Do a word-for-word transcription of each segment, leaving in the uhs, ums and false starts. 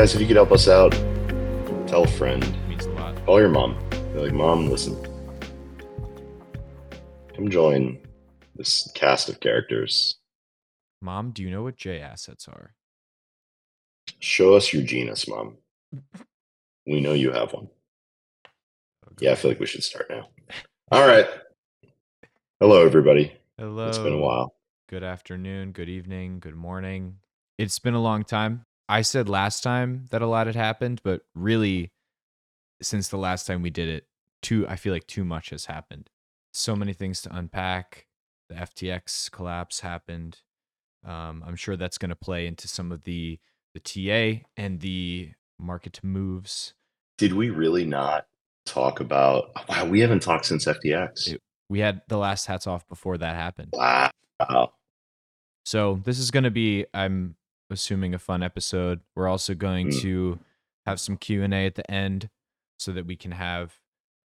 Guys, if you could help us out, tell a friend. It means a lot. Call your mom. Be like, Mom, listen. Come join this cast of characters. Mom, do you know what J assets are? Show us your genus, Mom. We know you have one. Okay. Yeah, I feel like we should start now. All right. Hello, everybody. Hello. It's been a while. Good afternoon, good evening, good morning. It's been a long time. I said last time that a lot had happened, but really, since the last time we did it, too, I feel like too much has happened. So many things to unpack. The F T X collapse happened. Um, I'm sure that's going to play into some of the the T A and the market moves. Did we really not talk about? Wow, we haven't talked since F T X. It, we had the last hats off before that happened. Wow. So this is going to be, I'm assuming, a fun episode. We're also going mm. to have some Q and A at the end so that we can have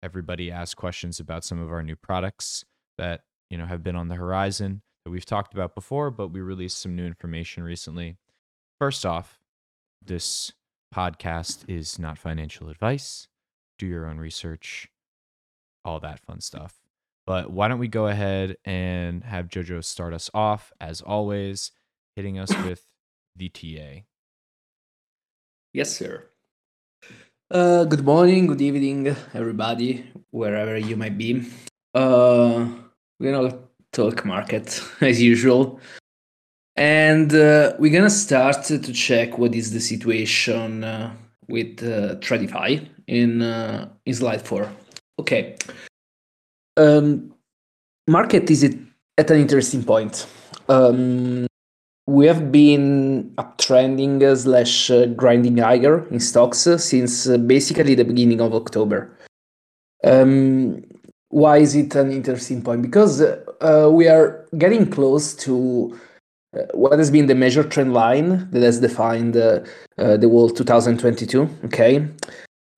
everybody ask questions about some of our new products that, you know, have been on the horizon that we've talked about before, but we released some new information recently. First off, this podcast is not financial advice. Do your own research, all that fun stuff. But why don't we go ahead and have JoJo start us off, as always, hitting us with the T A. Yes, sir. Uh, good morning, good evening, everybody, wherever you might be. Uh, we're gonna talk market as usual. And uh, we're gonna start to check what is the situation uh, with uh, Tradify in, uh, in slide four. Okay. Um, market is it at an interesting point. Um, we have been uptrending uh, slash uh, grinding higher in stocks uh, since uh, basically the beginning of October. Um, why is it an interesting point? Because uh, we are getting close to uh, what has been the major trend line that has defined uh, uh, the whole two thousand twenty-two. Okay,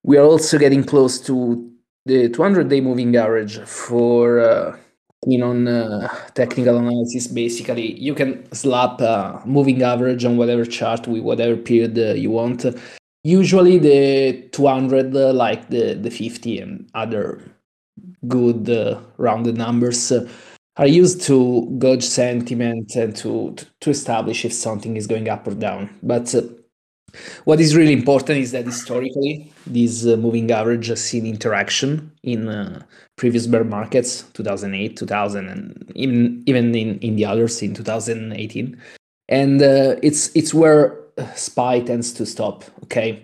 we are also getting close to the two hundred day moving average for uh, you know, uh, technical analysis. Basically, you can slap a moving average on whatever chart with whatever period uh, you want. Usually the two hundred, uh, like the, the fifty and other good uh, rounded numbers uh, are used to gauge sentiment and to, to establish if something is going up or down. But uh, what is really important is that historically, this uh, moving average has seen interaction in uh, previous bear markets, two thousand eight, two thousand, and even even in, in the others in two thousand eighteen. And uh, it's it's where S P Y tends to stop. Okay,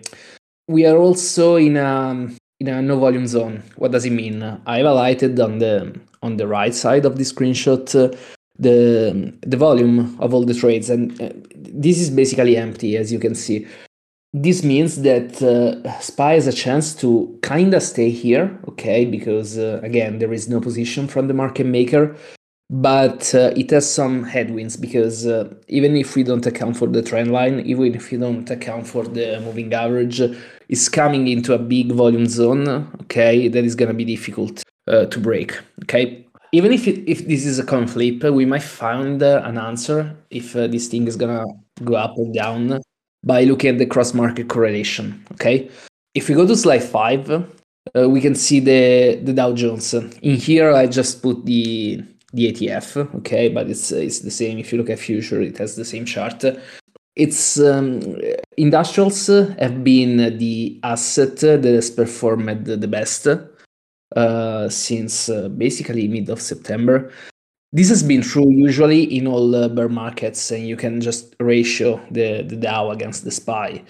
we are also in a in a no volume zone. What does it mean? I highlighted on the on the right side of the screenshot Uh, the the volume of all the trades, and uh, this is basically empty, as you can see. This means that uh, S P Y has a chance to kind of stay here, okay, because uh, again there is no position from the market maker, but uh, it has some headwinds because uh, even if we don't account for the trend line, even if you don't account for the moving average, it's coming into a big volume zone, okay, that is going to be difficult uh, to break, okay. Even if it, if this is a coin flip, we might find uh, an answer if uh, this thing is gonna go up or down by looking at the cross market correlation. Okay, if we go to slide five, uh, we can see the the Dow Jones. In here, I just put the the A T F. Okay, but it's it's the same. If you look at future, it has the same chart. It's um, industrials have been the asset that has performed the best Uh, since uh, basically mid of September. This has been true usually in all uh, bear markets, and you can just ratio the, the Dow against the S P Y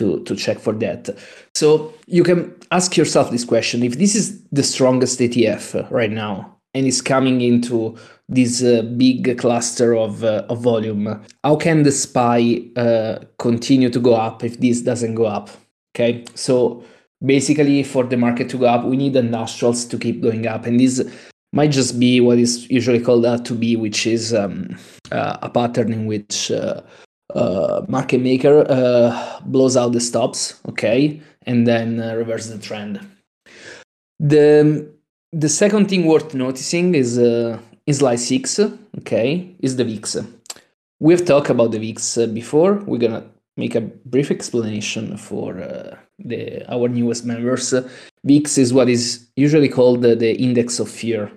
to, to check for that. So you can ask yourself this question: if this is the strongest A T F right now and is coming into this uh, big cluster of, uh, of volume, how can the S P Y uh, continue to go up if this doesn't go up? Okay, so basically, for the market to go up, we need industrials to keep going up, and this might just be what is usually called a to B, which is um, uh, a pattern in which uh, uh, market maker uh, blows out the stops, okay, and then uh, reverses the trend. The the second thing worth noticing is uh, in slide six, okay, is the V I X. We've talked about the V I X before. We're gonna make a brief explanation for uh, the, our newest members. V I X is what is usually called the, the index of fear.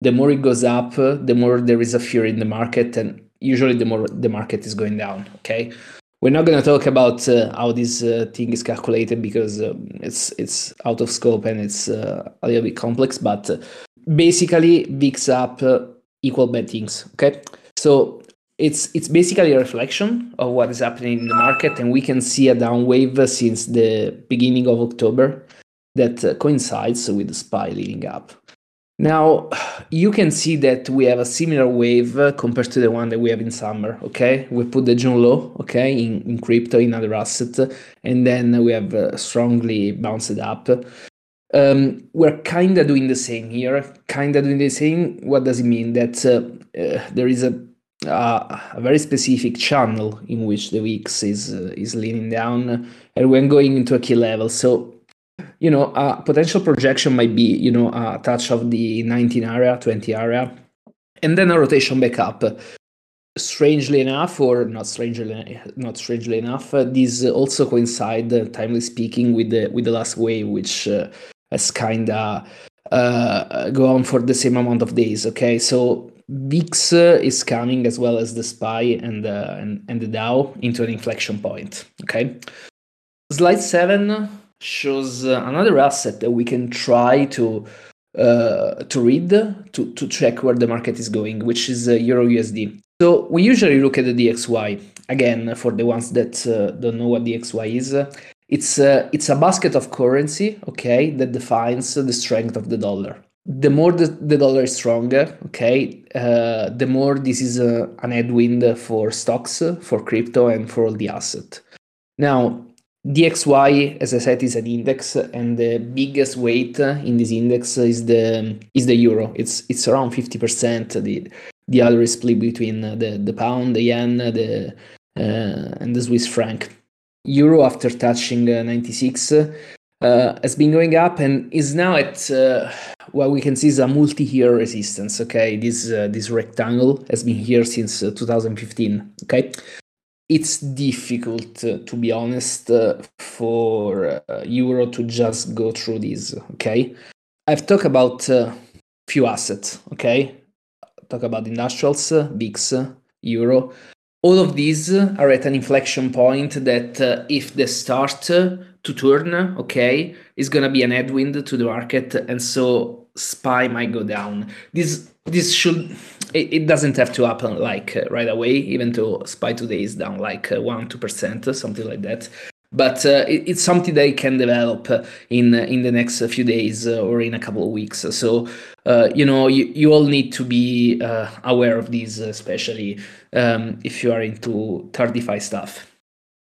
The more it goes up, the more there is a fear in the market, and usually the more the market is going down, okay? We're not going to talk about uh, how this uh, thing is calculated because um, it's it's out of scope and it's uh, a little bit complex, but uh, basically V I X up uh, equal bad things, okay? So it's it's basically a reflection of what is happening in the market, and we can see a down wave since the beginning of October that uh, coincides with the S P Y leading up. Now, you can see that we have a similar wave uh, compared to the one that we have in summer, okay? We put the June low, okay, in, in crypto, in other assets, and then we have uh, strongly bounced up. Um, we're kind of doing the same here, kind of doing the same. What does it mean? That uh, uh, there is a, uh, a very specific channel in which the V I X is, uh, is leaning down, and we're going into a key level. So, you know, a potential projection might be, you know, a touch of the nineteen area, twenty area, and then a rotation back up. Strangely enough, or not strangely, not strangely enough, uh, these also coincide, uh, timely speaking, with the with the last wave, which uh, has kind of uh, gone on for the same amount of days. Okay, so V I X uh, is coming, as well as the S P Y and uh, and and the Dow, into an inflection point. Okay, slide seven shows uh, another asset that we can try to uh, to read, to, to check where the market is going, which is uh, Euro U S D. So we usually look at the D X Y. Again, for the ones that uh, don't know what D X Y is, it's, uh, it's a basket of currency, okay, that defines the strength of the dollar. The more the, the dollar is stronger, okay, uh, the more this is uh, an headwind for stocks, for crypto, and for all the asset. Now, D X Y, as I said, is an index, and the biggest weight in this index is the is the euro. It's it's around fifty percent. The the other is split between the the pound, the yen, the uh, and the Swiss franc. Euro, after touching ninety-six, uh, has been going up and is now at uh, what we can see is a multi-year resistance. Okay, this uh, this rectangle has been here since uh, two thousand fifteen. Okay. It's difficult, uh, to be honest, uh, for uh, Euro to just go through these, okay? I've talked about a uh, few assets, okay? Talk about industrials, uh, V I X, uh, Euro. All of these are at an inflection point that uh, if they start uh, to turn, okay, it's going to be an headwind to the market, and so S P Y might go down. This this should... It doesn't have to happen like right away, even though S P Y today is down like one percent, two percent, something like that. But uh, it's something that it can develop in in the next few days or in a couple of weeks. So, uh, you know, you, you all need to be uh, aware of these, especially um, if you are into Tradify stuff.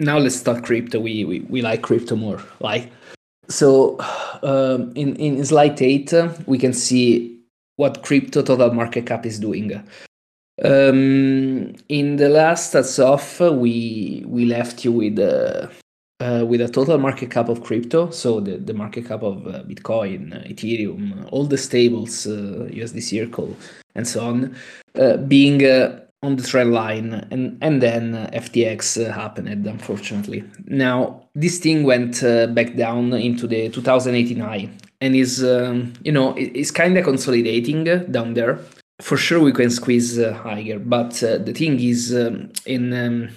Now let's talk crypto. We, we, we like crypto more. Like. So um, in, in slide eight, we can see what crypto total market cap is doing. Um, in the last stats off, we we left you with uh, uh, with a total market cap of crypto, so the, the market cap of uh, Bitcoin, Ethereum, all the stables, uh, U S D C Circle, and so on, uh, being uh, on the trend line, and, and then uh, F T X uh, happened, unfortunately. Now, this thing went uh, back down into the two thousand eighteen high, and is, um, you know, it's kind of consolidating down there. For sure, we can squeeze uh, higher, but uh, the thing is, um, in um,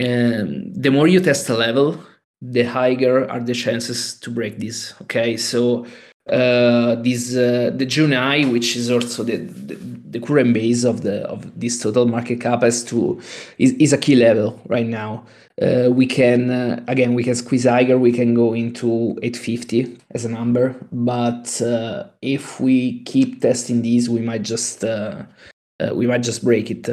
um, the more you test a level, the higher are the chances to break this, okay? So uh, this uh, the June high, which is also the, the the current base of the of this total market cap, as to is, is a key level right now. Uh, we can uh, again we can squeeze higher. We can go into eight fifty as a number, but uh, if we keep testing these, we might just uh, uh, we might just break it.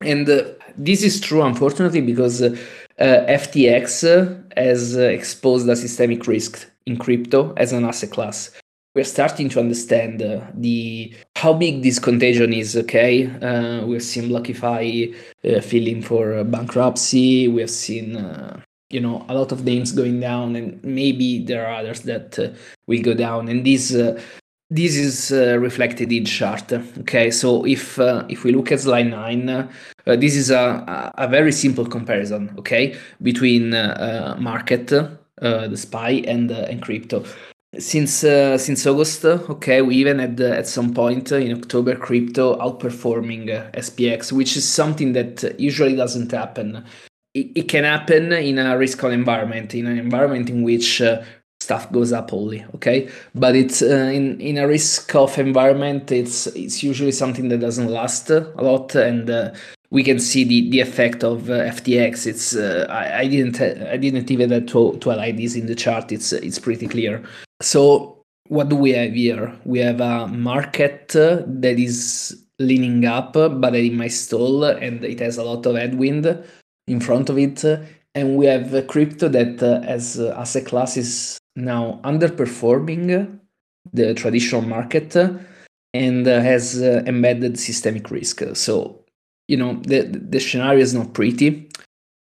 And uh, this is true, unfortunately, because uh, uh, F T X has uh, exposed a systemic risk in crypto as an asset class. We're starting to understand uh, the how big this contagion is, okay? Uh, we've seen BlockFi uh, filing for bankruptcy. We have seen, uh, you know, a lot of names going down, and maybe there are others that uh, will go down. And this uh, this is uh, reflected in chart. Okay, so if uh, if we look at slide nine, uh, this is a a very simple comparison. Okay, between uh, market, uh, the S P Y, and uh, and crypto. Since uh, since August, okay, we even had uh, at some point uh, in October crypto outperforming uh, S P X, which is something that usually doesn't happen. It, it can happen in a risk-on environment, in an environment in which uh, stuff goes up only, okay. But it's uh, in in a risk-off environment. It's it's usually something that doesn't last a lot, and uh, we can see the the effect of uh, F T X. It's uh, I, I didn't I didn't even have to to highlight this in the chart. It's it's pretty clear. So what do we have here? We have a market that is leaning up, but it might stall, and it has a lot of headwind in front of it. And we have crypto that, uh, as uh, asset class, is now underperforming the traditional market and uh, has uh, embedded systemic risk. So, you know, the the scenario is not pretty.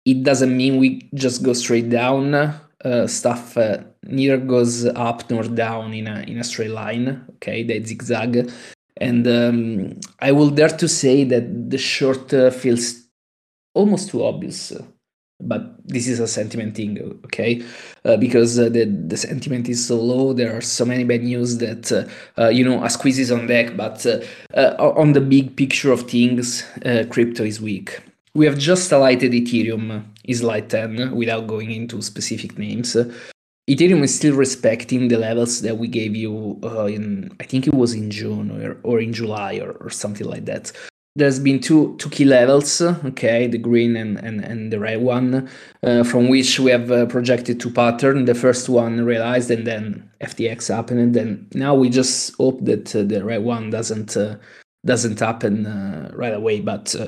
It doesn't mean we just go straight down. Uh, stuff uh, neither goes up nor down in a in a straight line. Okay, they zigzag, and um, I will dare to say that the short uh, feels almost too obvious. But this is a sentiment thing, okay? Uh, because uh, the the sentiment is so low, there are so many bad news that uh, uh, you know, a squeeze is on deck. But uh, uh, on the big picture of things, uh, crypto is weak. We have just highlighted Ethereum in slide ten without going into specific names. Ethereum is still respecting the levels that we gave you uh, in, I think it was in June or or in July or, or something like that. There's been two two key levels, okay, the green and and, and the red one, uh, from which we have uh, projected two patterns. The first one realized, and then F T X happened, and then now we just hope that uh, the red one doesn't uh, doesn't happen uh, right away. But uh,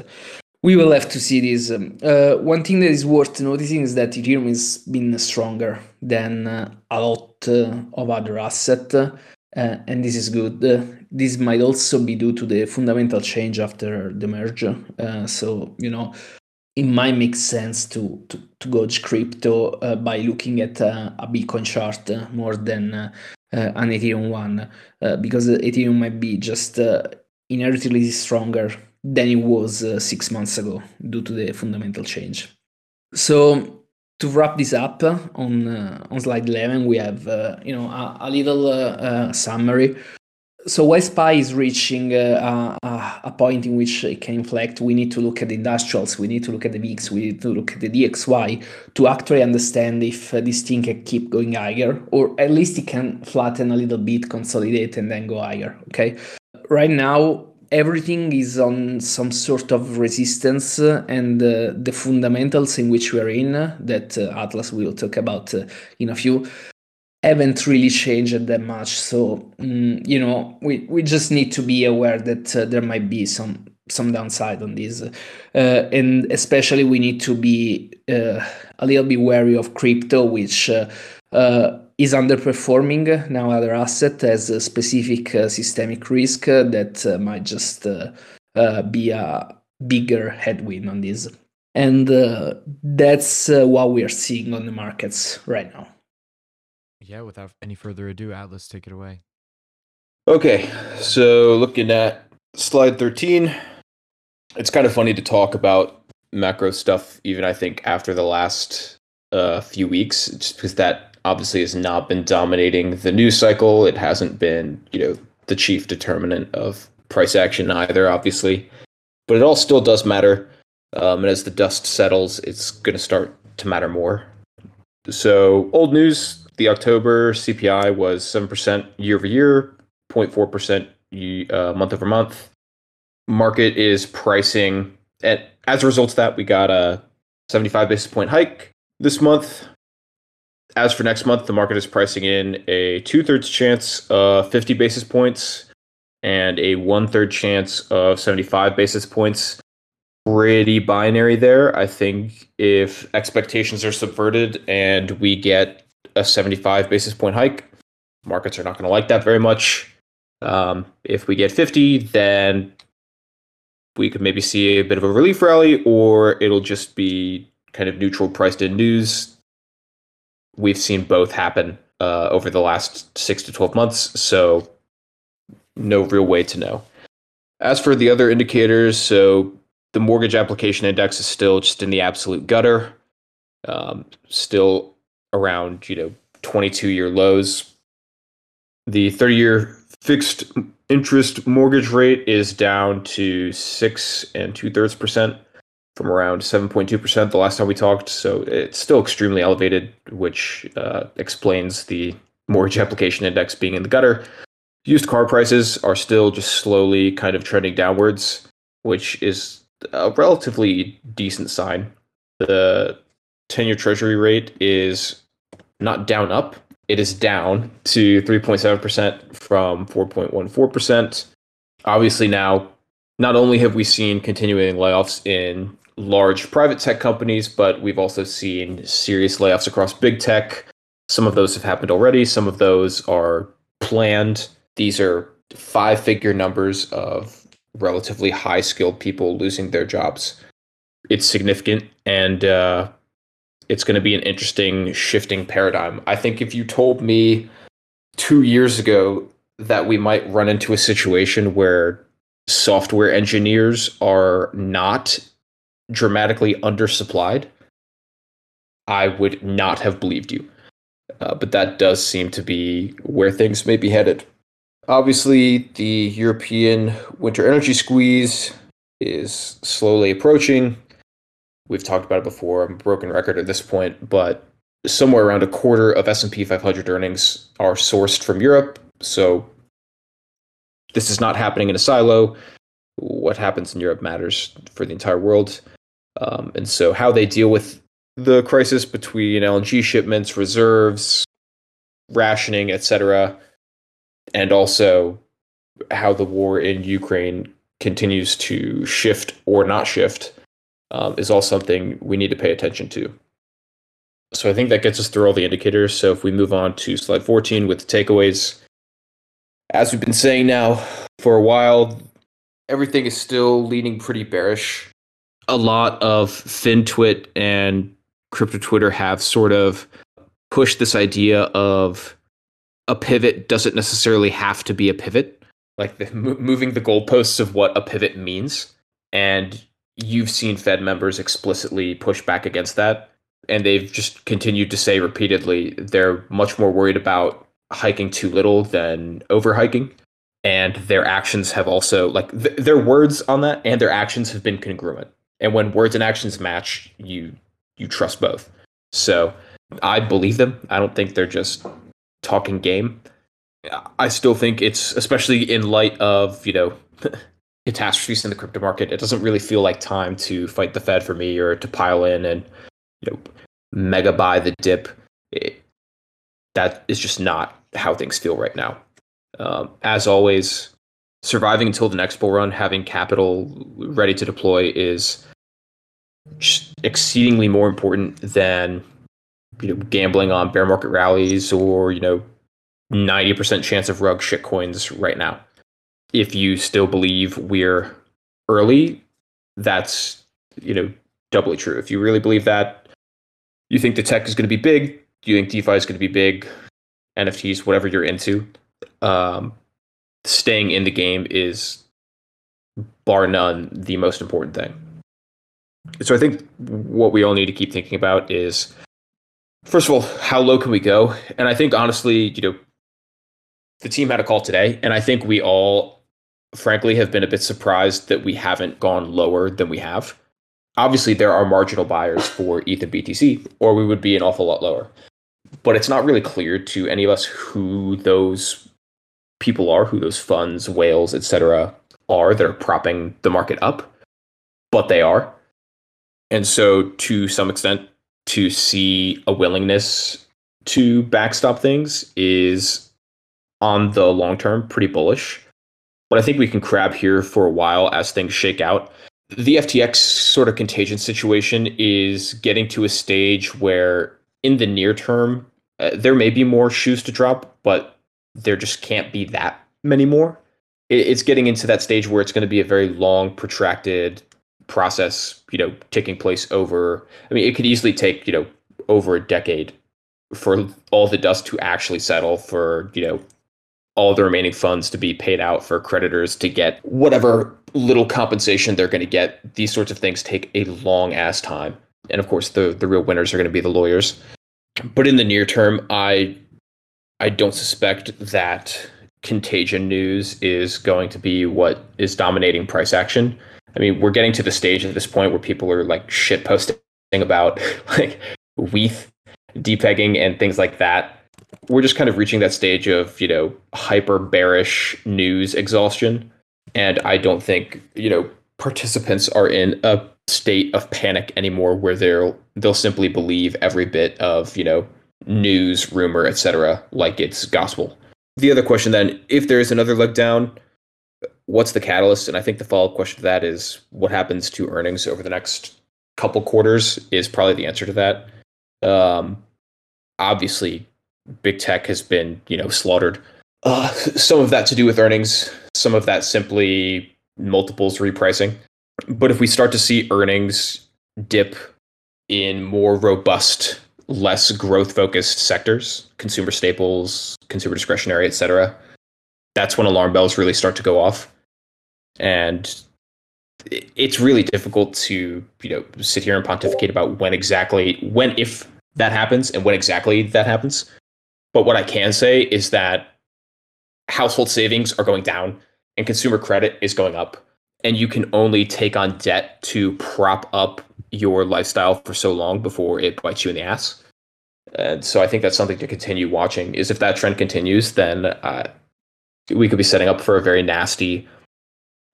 we will have to see this. Um, uh, one thing that is worth noticing is that Ethereum has been stronger than uh, a lot uh, of other assets. Uh, Uh, and this is good. Uh, this might also be due to the fundamental change after the merge. Uh, so, you know, it might make sense to to, to gauge crypto uh, by looking at uh, a Bitcoin chart uh, more than uh, uh, an Ethereum one, uh, because Ethereum might be just uh, inherently stronger than it was uh, six months ago due to the fundamental change. So, to wrap this up, on uh, on slide eleven, we have uh, you know a, a little uh, uh, summary. So while S P Y is reaching uh, a, a point in which it can inflect, we need to look at the industrials, we need to look at the V I X, we need to look at the D X Y to actually understand if uh, this thing can keep going higher, or at least it can flatten a little bit, consolidate, and then go higher. Okay, right now, everything is on some sort of resistance, uh, and uh, the fundamentals in which we're in, uh, that uh, Atlas will talk about uh, in a few, haven't really changed that much. So, um, you know, we, we just need to be aware that uh, there might be some some downside on this. Uh, and especially we need to be uh, a little bit wary of crypto, which uh, uh, is underperforming now other asset, has a specific uh, systemic risk uh, that uh, might just uh, uh, be a bigger headwind on this. And uh, that's uh, what we are seeing on the markets right now. Yeah, without any further ado, Atlas, take it away. Okay, so looking at slide thirteen, it's kind of funny to talk about macro stuff, even I think after the last uh, few weeks, just because that obviously has not been dominating the news cycle. It hasn't been, you know, the chief determinant of price action either, obviously. But it all still does matter. Um, and as the dust settles, it's going to start to matter more. So old news, the October C P I was seven percent year over year, zero point four percent uh, month over month. Market is pricing. And as a result of that, we got a seventy-five basis point hike this month. As for next month, the market is pricing in a two-thirds chance of fifty basis points and a one-third chance of seventy-five basis points. Pretty binary there. I think if expectations are subverted and we get a seventy-five basis point hike, markets are not going to like that very much. Um, if we get fifty, then we could maybe see a bit of a relief rally, or it'll just be kind of neutral priced-in news. We've seen both happen uh, over the last six to twelve months, so no real way to know. As for the other indicators, so the mortgage application index is still just in the absolute gutter, um, still around, you know, twenty-two year lows. The thirty year fixed interest mortgage rate is down to six and two thirds percent from around seven point two percent the last time we talked. So it's still extremely elevated, which uh, explains the mortgage application index being in the gutter. Used car prices are still just slowly kind of trending downwards, which is a relatively decent sign. The ten year treasury rate is not down up. It is down to three point seven percent from four point one four percent. Obviously now, not only have we seen continuing layoffs in large private tech companies, but we've also seen serious layoffs across big tech. Some of those have happened already. Some of those are planned. These are five-figure numbers of relatively high-skilled people losing their jobs. It's significant, and uh, it's going to be an interesting shifting paradigm. I think if you told me two years ago that we might run into a situation where software engineers are not dramatically undersupplied, I would not have believed you. Uh, but that does seem to be where things may be headed. Obviously, the European winter energy squeeze is slowly approaching. We've talked about it before. I'm a broken record at this point, but somewhere around a quarter of S and P five hundred earnings are sourced from Europe. So this is not happening in a silo. What happens in Europe matters for the entire world. Um, and so how they deal with the crisis between L N G shipments, reserves, rationing, et cetera, and also how the war in Ukraine continues to shift or not shift um, is all something we need to pay attention to. So I think that gets us through all the indicators. So if we move on to slide fourteen with the takeaways, as we've been saying now for a while, everything is still leaning pretty bearish. A lot of FinTwit and crypto Twitter have sort of pushed this idea of a pivot doesn't necessarily have to be a pivot, like the, moving the goalposts of what a pivot means. And you've seen Fed members explicitly push back against that. And they've just continued to say repeatedly they're much more worried about hiking too little than over hiking. And their actions have also, like th- their words on that and their actions have been congruent. And when words and actions match, you you trust both. So I believe them. I don't think they're just talking game. I still think it's, especially in light of, you know, catastrophes in the crypto market, it doesn't really feel like time to fight the Fed for me or to pile in and, you know, mega buy the dip. It, that is just not how things feel right now. Um, as always, surviving until the next bull run, having capital ready to deploy is just exceedingly more important than, you know, gambling on bear market rallies or, you know, ninety percent chance of rug shitcoins right now. If you still believe we're early, that's, you know, doubly true. If you really believe that, you think the tech is going to be big, you think DeFi is going to be big, N F Ts, whatever you're into, um, staying in the game is, bar none, the most important thing. So I think what we all need to keep thinking about is, first of all, how low can we go? And I think, honestly, you know, the team had a call today, and I think we all, frankly, have been a bit surprised that we haven't gone lower than we have. Obviously, there are marginal buyers for E T H and B T C, or we would be an awful lot lower. But it's not really clear to any of us who those people are, who those funds, whales, et cetera are that are propping the market up, but they are. And so, to some extent, to see a willingness to backstop things is, on the long term, pretty bullish. But I think we can crab here for a while as things shake out. The F T X sort of contagion situation is getting to a stage where, in the near term, uh, there may be more shoes to drop, but there just can't be that many more. It, it's getting into that stage where it's going to be a very long, protracted process, you know, taking place over, I mean, it could easily take, you know, over a decade for all the dust to actually settle, for, you know, all the remaining funds to be paid out for creditors to get whatever little compensation they're going to get. These sorts of things take a long ass time. And of course, the, the real winners are going to be the lawyers. But in the near term, I I don't suspect that contagion news is going to be what is dominating price action. I mean, we're getting to the stage at this point where people are like shit posting about like W E E T H depegging and things like that. We're just kind of reaching that stage of, you know, hyper bearish news exhaustion. And I don't think, you know, participants are in a state of panic anymore where they'll they'll simply believe every bit of, you know, news, rumor, et cetera, like it's gospel. The other question then, if there is another leg down, what's the catalyst? And I think the follow-up question to that is what happens to earnings over the next couple quarters is probably the answer to that. Um, obviously, big tech has been, you know, slaughtered. Uh, some of that to do with earnings, some of that simply multiples repricing. But if we start to see earnings dip in more robust, less growth-focused sectors, consumer staples, consumer discretionary, et cetera, that's when alarm bells really start to go off. And it's really difficult to, you know, sit here and pontificate about when exactly, when, if that happens and when exactly that happens. But what I can say is that household savings are going down and consumer credit is going up. And you can only take on debt to prop up your lifestyle for so long before it bites you in the ass. And so I think that's something to continue watching, is if that trend continues, then uh, we could be setting up for a very nasty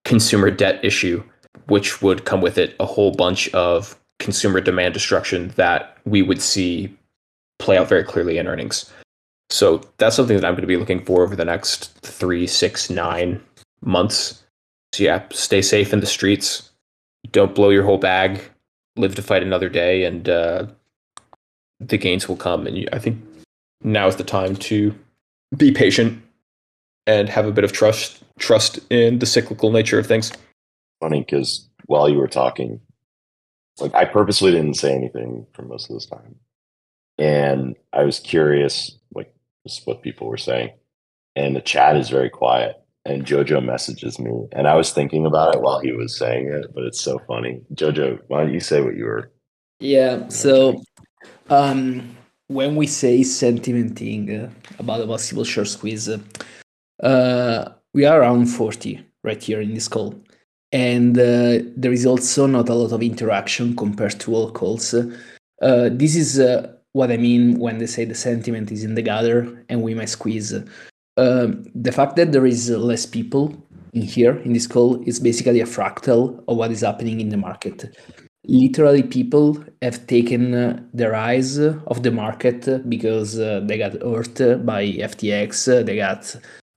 consumer debt issue, which would come with it a whole bunch of consumer demand destruction that we would see play out very clearly in earnings. So that's something that I'm going to be looking for over the next three, six, nine months. So yeah, stay safe in the streets. Don't blow your whole bag. Live to fight another day, and uh, the gains will come. And I think now is the time to be patient and have a bit of trust trust in the cyclical nature of things. Funny, because while you were talking, like, I purposely didn't say anything for most of this time. And I was curious, like, just what people were saying. And the chat is very quiet. And Jojo messages me, and I was thinking about it while he was saying it, but it's so funny. Jojo, why don't you say what you were? Yeah, so um, when we say sentimenting uh, about a possible short squeeze, uh, we are around forty right here in this call. And uh, there is also not a lot of interaction compared to all calls. Uh, this is uh, what I mean when they say the sentiment is in the gather and we might squeeze. Uh, the fact that there is less people in here, in this call, is basically a fractal of what is happening in the market. Literally, people have taken uh, their eyes off the market because uh, they got hurt by F T X, they got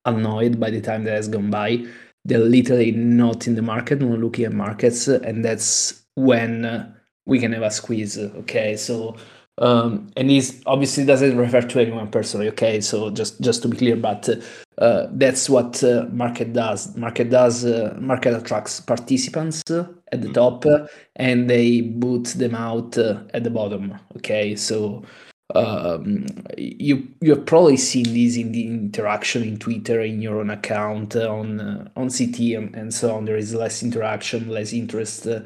annoyed by the time that has gone by. They're literally not in the market, not looking at markets, and that's when uh, we can have a squeeze, okay? So. Um, and this obviously doesn't refer to anyone personally, okay? So just, just to be clear, but uh, that's what uh, market does. Market does. Uh, market attracts participants uh, at the top, uh, and they boot them out uh, at the bottom, okay? So um, you you have probably seen this in the interaction in Twitter, in your own account, uh, on uh, on C T, and, and so on. There is less interaction, less interest. Uh,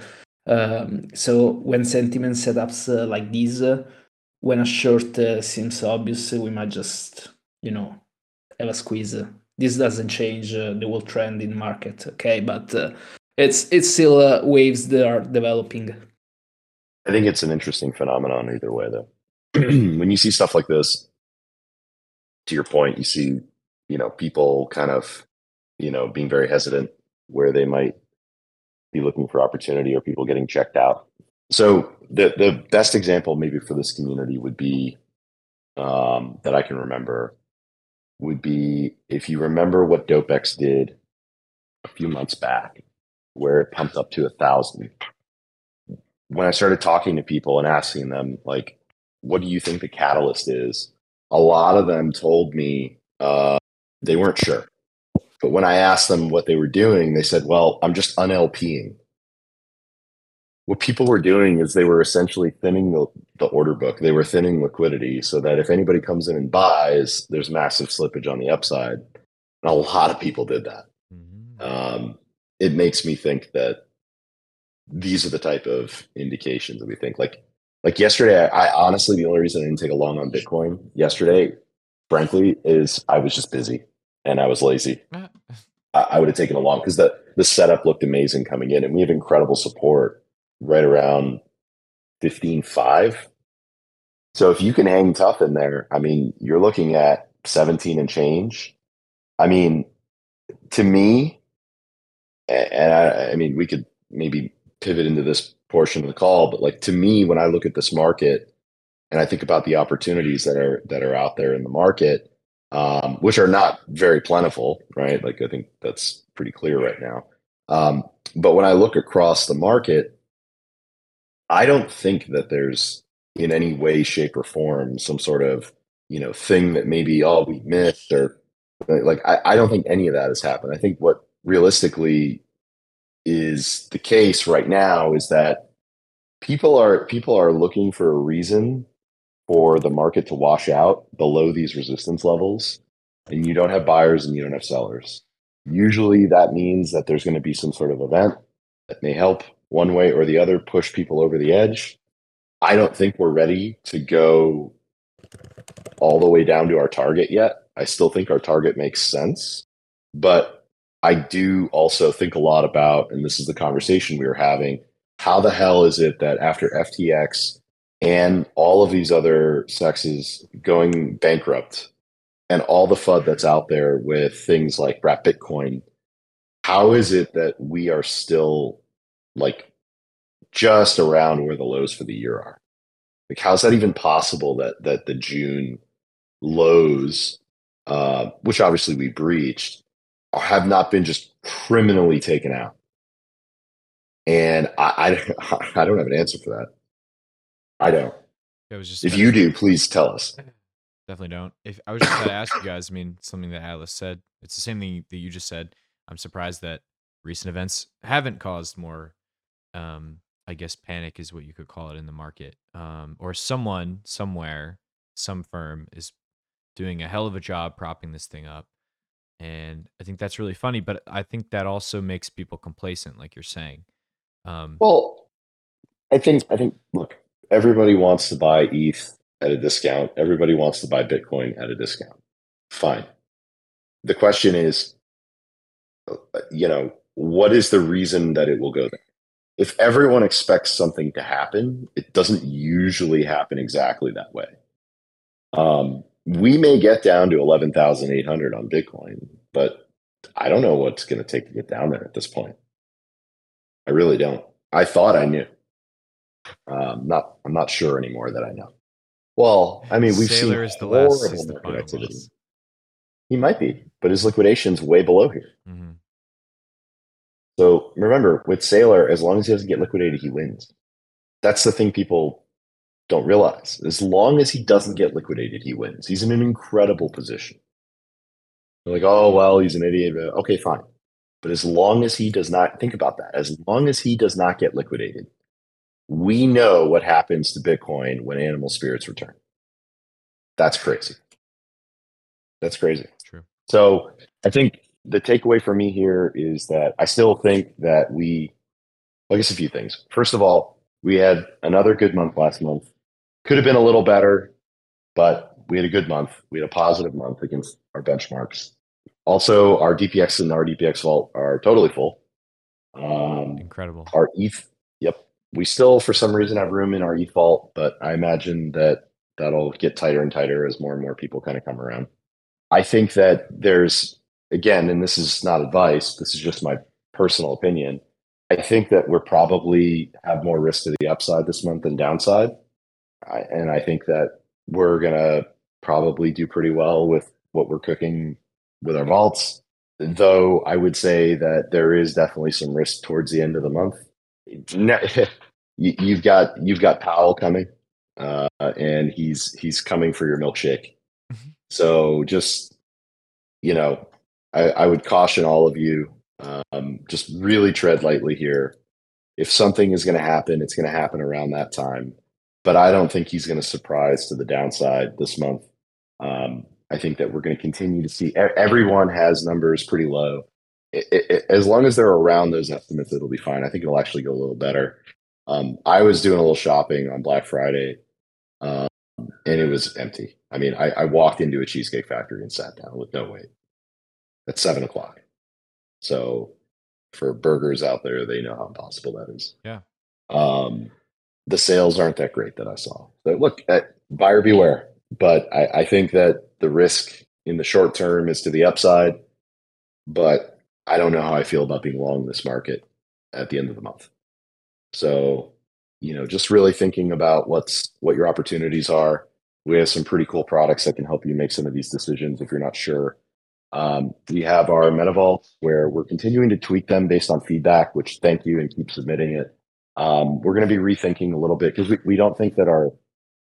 Um, so when sentiment setups uh, like these, uh, when a short uh, seems obvious, we might just, you know, have a squeeze. This doesn't change uh, the whole trend in market, okay? But uh, it's it's still uh, waves that are developing. I think it's an interesting phenomenon either way, though. When you see stuff like this, to your point, you see, you know, people kind of, you know, being very hesitant where they might be looking for opportunity, or people getting checked out. So the the best example maybe for this community would be um, that I can remember would be if you remember what Dopex did a few months back, where it pumped up to a thousand. When I started talking to people and asking them, like, what do you think the catalyst is? A lot of them told me uh, they weren't sure. But when I asked them what they were doing, they said, well, I'm just un-L P-ing. What people were doing is they were essentially thinning the, the order book. They were thinning liquidity so that if anybody comes in and buys, there's massive slippage on the upside. And a lot of people did that. Mm-hmm. Um, it makes me think that these are the type of indications that we think. Like, like yesterday, I, I honestly, the only reason I didn't take a long on Bitcoin yesterday, frankly, is I was just busy and I was lazy. I, I would have taken a long, because the, the setup looked amazing coming in, and we have incredible support right around fifteen point five. So if you can hang tough in there, I mean, you're looking at seventeen and change. I mean, to me, and I, I mean, we could maybe pivot into this portion of the call, but like, to me, when I look at this market and I think about the opportunities that are that are out there in the market, um, which are not very plentiful, right? Like, I think that's pretty clear right now. Um, but when I look across the market, I don't think that there's in any way, shape, or form some sort of, you know, thing that maybe, oh, we missed, or like, I, I don't think any of that has happened. I think what realistically is the case right now is that people are people are looking for a reason for the market to wash out below these resistance levels, and you don't have buyers and you don't have sellers. Usually that means that there's going to be some sort of event that may help one way or the other push people over the edge. I don't think we're ready to go all the way down to our target yet. I still think our target makes sense, but I do also think a lot about, and this is the conversation we were having, how the hell is it that after F T X and all of these other sexes going bankrupt and all the FUD that's out there with things like wrap Bitcoin, how is it that we are still like just around where the lows for the year are? Like, how's that even possible that that the June lows, uh, which obviously we breached, have not been just criminally taken out? And I, I, I don't have an answer for that. I don't. It was just if you do, please tell us. Definitely don't. If I was just going to ask you guys, I mean, something that Atlas said, it's the same thing that you just said. I'm surprised that recent events haven't caused more, um, I guess panic is what you could call it in the market, um, or someone somewhere, some firm is doing a hell of a job propping this thing up. And I think that's really funny, but I think that also makes people complacent, like you're saying. Um, well, I think, I think, look, everybody wants to buy E T H at a discount. Everybody wants to buy Bitcoin at a discount. Fine. The question is, you know, what is the reason that it will go there? If everyone expects something to happen, it doesn't usually happen exactly that way. Um, we may get down to eleven thousand eight hundred on Bitcoin, but I don't know what's going to take to get down there at this point. I really don't. I thought I knew. Um, not, I'm not sure anymore that I know. Well, I mean, we've Sailor seen is the horrible last, is the market activity. Last. He might be, but his liquidation's way below here. Mm-hmm. So remember, with Sailor, as long as he doesn't get liquidated, he wins. That's the thing people don't realize. As long as he doesn't get liquidated, he wins. He's in an incredible position. They're like, oh, well, he's an idiot. Okay, fine. But as long as he does not, think about that. As long as he does not get liquidated, we know what happens to Bitcoin when animal spirits return. That's crazy. That's crazy. True. So I think the takeaway for me here is that I still think that we, I guess a few things. First of all, we had another good month last month. Could have been a little better, but we had a good month. We had a positive month against our benchmarks. Also, our D P X and our R D P X vault are totally full. Um, Incredible. Our E T H, yep. We still, for some reason, have room in our E T H vault, but I imagine that that'll get tighter and tighter as more and more people kind of come around. I think that there's, again, and this is not advice, this is just my personal opinion, I think that we're probably have more risk to the upside this month than downside. I, and I think that we're going to probably do pretty well with what we're cooking with our vaults, though I would say that there is definitely some risk towards the end of the month. You've got you've got Powell coming, uh, and he's he's coming for your milkshake. Mm-hmm. So just, you know, I, I would caution all of you, um, just really tread lightly here. If something is going to happen, it's going to happen around that time. But I don't think he's going to surprise to the downside this month. Um, I think that we're going to continue to see, everyone has numbers pretty low. It, it, it, as long as they're around those estimates, it'll be fine. I think it'll actually go a little better. Um, I was doing a little shopping on Black Friday, um, and it was empty. I mean, I, I walked into a Cheesecake Factory and sat down with no wait at seven o'clock. So for burgers out there, they know how impossible that is. Yeah. Um, the sales aren't that great that I saw. So look, at, buyer beware. But I, I think that the risk in the short term is to the upside. But I don't know how I feel about being long this market at the end of the month. So, you know, just really thinking about what's what your opportunities are. We have some pretty cool products that can help you make some of these decisions if you're not sure. Um, we have our MetaVaults where we're continuing to tweak them based on feedback, which thank you and keep submitting it. Um, we're going to be rethinking a little bit because we, we don't think that our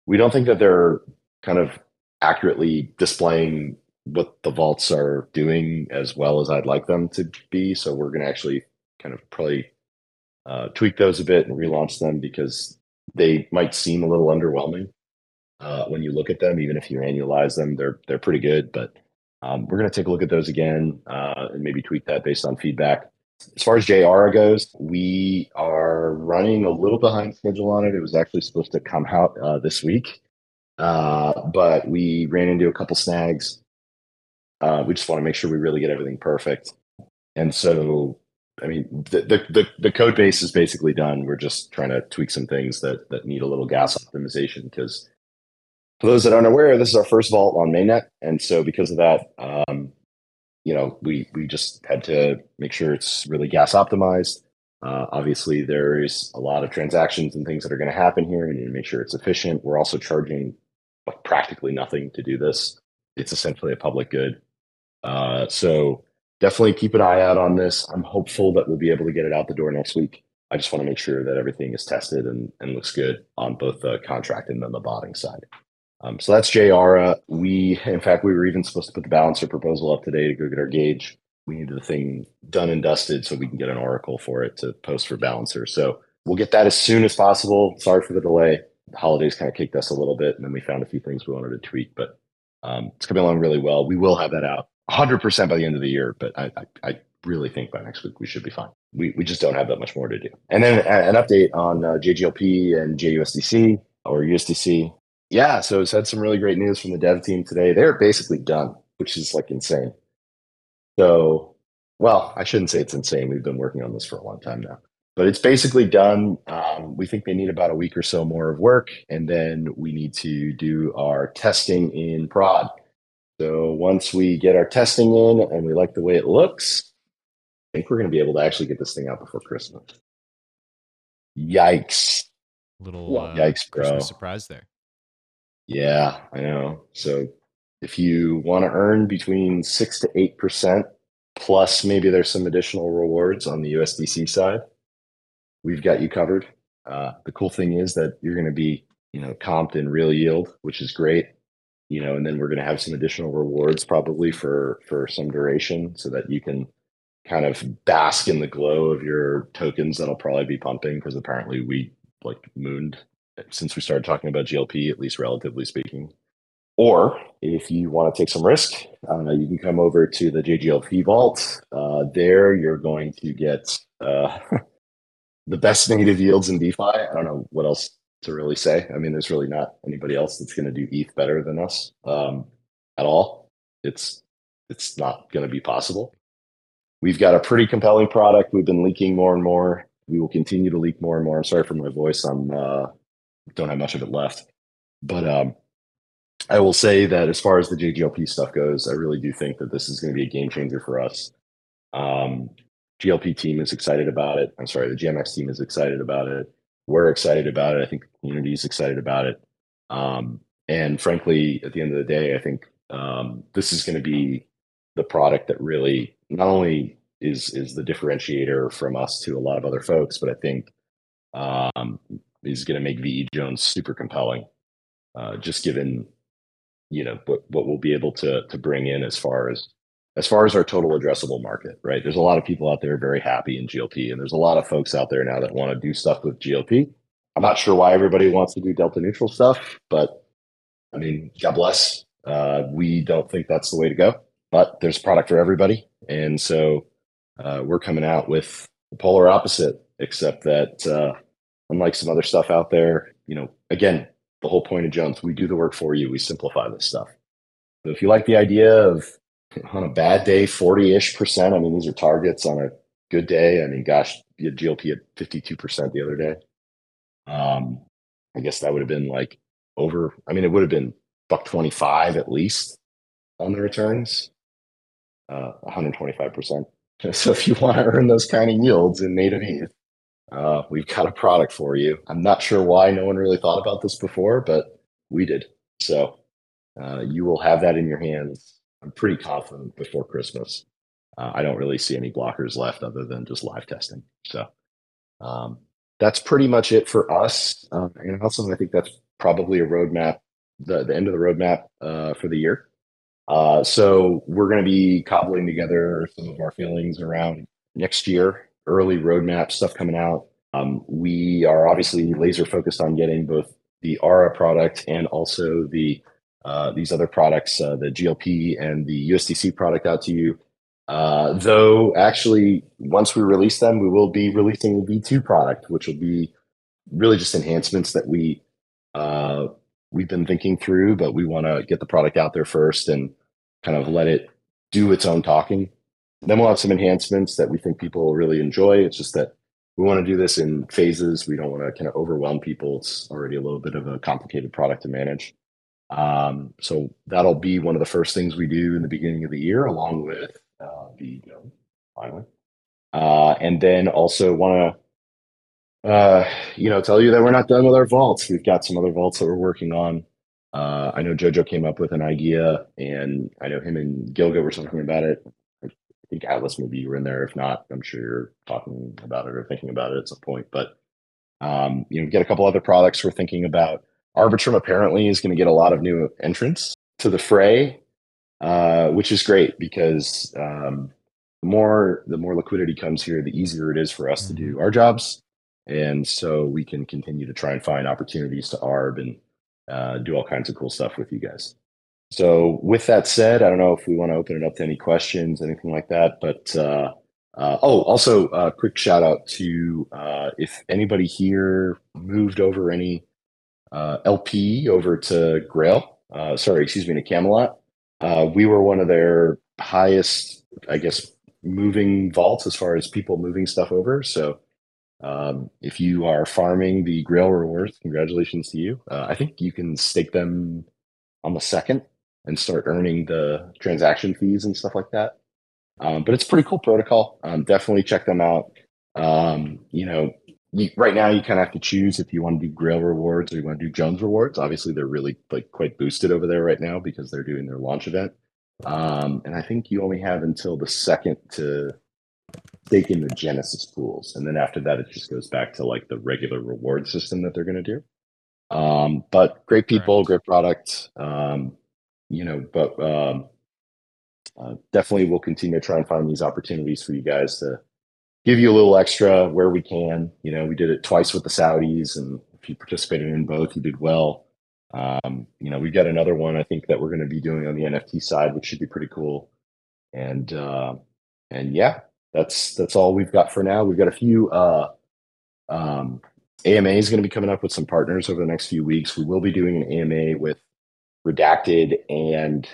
we don't think that they're kind of accurately displaying what the vaults are doing as well as I'd like them to be. So we're going to actually kind of probably uh, tweak those a bit and relaunch them because they might seem a little underwhelming uh, when you look at them. Even if you annualize them, they're they're pretty good. But um, we're going to take a look at those again uh, and maybe tweak that based on feedback. As far as jAURA goes, we are running a little behind schedule on it. It was actually supposed to come out uh, this week, uh, but we ran into a couple snags. Uh, we just want to make sure we really get everything perfect. And so, I mean, the, the, the, the code base is basically done. We're just trying to tweak some things that, that need a little gas optimization because for those that aren't aware, this is our first vault on mainnet. And so because of that, um, you know, we, we just had to make sure it's really gas optimized. Uh, obviously, there is a lot of transactions and things that are going to happen here, and you need to make sure it's efficient. We're also charging like practically nothing to do this. It's essentially a public good. Uh, so definitely keep an eye out on this. I'm hopeful that we'll be able to get it out the door next week. I just want to make sure that everything is tested and, and looks good on both the contract and then the botting side. Um, so that's jAURA. We, in fact, we were even supposed to put the Balancer proposal up today to go get our gauge. We needed the thing done and dusted so we can get an oracle for it to post for Balancer. So we'll get that as soon as possible. Sorry for the delay. The holidays kind of kicked us a little bit, and then we found a few things we wanted to tweak, but um, it's coming along really well. We will have that out one hundred percent by the end of the year, but I, I, I really think by next week we should be fine. We, we just don't have that much more to do. And then an update on uh, J G L P and J U S D C or U S D C. Yeah, so it's had some really great news from the dev team today. They're basically done, which is like insane. So, well, I shouldn't say it's insane. We've been working on this for a long time now, but it's basically done. Um, we think they need about a week or so more of work, and then we need to do our testing in prod. So once we get our testing in and we like the way it looks, I think we're going to be able to actually get this thing out before Christmas. Yikes. Little well, uh, yikes, bro. Christmas surprise there. Yeah, I know. So if you want to earn between six to eight percent, plus maybe there's some additional rewards on the U S D C side, we've got you covered. Uh, the cool thing is that you're going to be, you know, comped in real yield, which is great. You know, and then we're going to have some additional rewards probably for for some duration, so that you can kind of bask in the glow of your tokens that'll probably be pumping because apparently we like mooned. Since we started talking about G L P, at least relatively speaking. Or if you want to take some risk, uh, you can come over to the J G L P vault. Uh, there you're going to get uh, the best native yields in DeFi. I don't know what else to really say. I mean, there's really not anybody else that's going to do E T H better than us um, at all. It's, it's not going to be possible. We've got a pretty compelling product. We've been leaking more and more. We will continue to leak more and more. I'm sorry for my voice. I'm uh, don't have much of it left, but um, I will say that as far as the J G L P stuff goes, I really do think that this is going to be a game changer for us. Um, G L P team is excited about it. I'm sorry, the G M X team is excited about it. We're excited about it. I think the community is excited about it. Um, and frankly, at the end of the day, I think um, this is going to be the product that really not only is is the differentiator from us to a lot of other folks, but I think um, is going to make V E Jones super compelling, uh, just given, you know, what, what we'll be able to to bring in as far as as far as our total addressable market, right? There's a lot of people out there very happy in G L P, and there's a lot of folks out there now that want to do stuff with G L P. I'm not sure why everybody wants to do delta neutral stuff, but I mean, God bless. Uh, we don't think that's the way to go, but there's a product for everybody. And so uh, we're coming out with the polar opposite, except that uh, unlike some other stuff out there, you know, again, the whole point of Jones, we do the work for you. We simplify this stuff. So if you like the idea of, on a bad day, forty-ish percent, I mean, these are targets. On a good day, I mean, gosh, you had G L P at fifty-two percent the other day. Um, I guess that would have been like over, I mean, it would have been buck twenty-five at least on the returns, uh, one hundred twenty-five percent. So if you want to earn those kind of yields in native E T H, uh, we've got a product for you. I'm not sure why no one really thought about this before, but we did. So uh, you will have that in your hands, I'm pretty confident, before Christmas. Uh, I don't really see any blockers left other than just live testing. So um, that's pretty much it for us. Uh, and also, I think that's probably a roadmap, the, the end of the roadmap uh, for the year. Uh, so we're going to be cobbling together some of our feelings around next year, early roadmap stuff coming out. Um, we are obviously laser focused on getting both the Aura product and also the Uh, these other products, uh, the G L P and the U S D C product, out to you. Uh, though, actually, once we release them, we will be releasing the V two product, which will be really just enhancements that we uh, we've been thinking through. But we want to get the product out there first and kind of let it do its own talking. Then we'll have some enhancements that we think people will really enjoy. It's just that we want to do this in phases. We don't want to kind of overwhelm people. It's already a little bit of a complicated product to manage. Um, so that'll be one of the first things we do in the beginning of the year, along with uh, the you know, finally. Uh, and then also want to, uh, you know, tell you that we're not done with our vaults. We've got some other vaults that we're working on. Uh, I know Jojo came up with an idea, and I know him and Gilga were talking about it. I think Atlas, maybe you were in there. If not, I'm sure you're talking about it or thinking about it at some point. But um, you know, get a couple other products we're thinking about. Arbitrum apparently is going to get a lot of new entrants to the fray, uh, which is great because um, the more the more liquidity comes here, the easier it is for us mm-hmm. to do our jobs, and so we can continue to try and find opportunities to arb and uh, do all kinds of cool stuff with you guys. So, with that said, I don't know if we want to open it up to any questions, anything like that. But uh, uh, oh, also a uh, quick shout out to uh, if anybody here moved over any. Uh, L P over to Grail, uh, sorry, excuse me, to Camelot. Uh, we were one of their highest, I guess, moving vaults as far as people moving stuff over. So um, if you are farming the Grail rewards, congratulations to you. Uh, I think you can stake them on the second and start earning the transaction fees and stuff like that. Um, but it's a pretty cool protocol. Um, definitely check them out. Um, you know, You, right now, you kind of have to choose if you want to do Grail rewards or you want to do Jones rewards. Obviously, they're really like quite boosted over there right now because they're doing their launch event. Um, and I think you only have until the second to stake in the Genesis pools. And then after that, it just goes back to like the regular reward system that they're going to do. Um, but great people, right. Great product. Um, you know, but um, uh, definitely we'll continue to try and find these opportunities for you guys to give you a little extra where we can. You know, we did it twice with the Saudis, and if you participated in both, you did well. Um, you know, we've got another one I think that we're going to be doing on the N F T side, which should be pretty cool. And uh, and yeah, that's that's all we've got for now. We've got a few uh, um, A M A is going to be coming up with some partners over the next few weeks. We will be doing an A M A with Redacted, and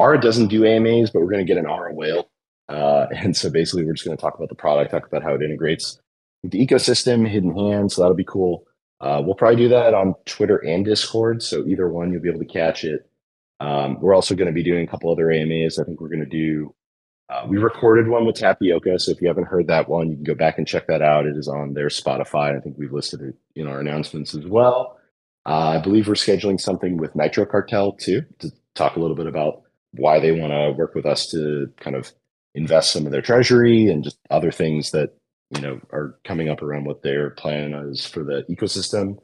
Aura doesn't do A M As, but we're going to get an Aura whale. Uh, and so basically, we're just going to talk about the product, talk about how it integrates with the ecosystem, hidden hand. So that'll be cool. Uh, we'll probably do that on Twitter and Discord. So either one, you'll be able to catch it. Um, we're also going to be doing a couple other A M As. I think we're going to do, uh, we recorded one with Tapioca. So if you haven't heard that one, you can go back and check that out. It is on their Spotify. I think we've listed it in our announcements as well. Uh, I believe we're scheduling something with Nitro Cartel too, to talk a little bit about why they want to work with us to kind of invest some of their treasury and just other things that, you know, are coming up around what their plan is for the ecosystem.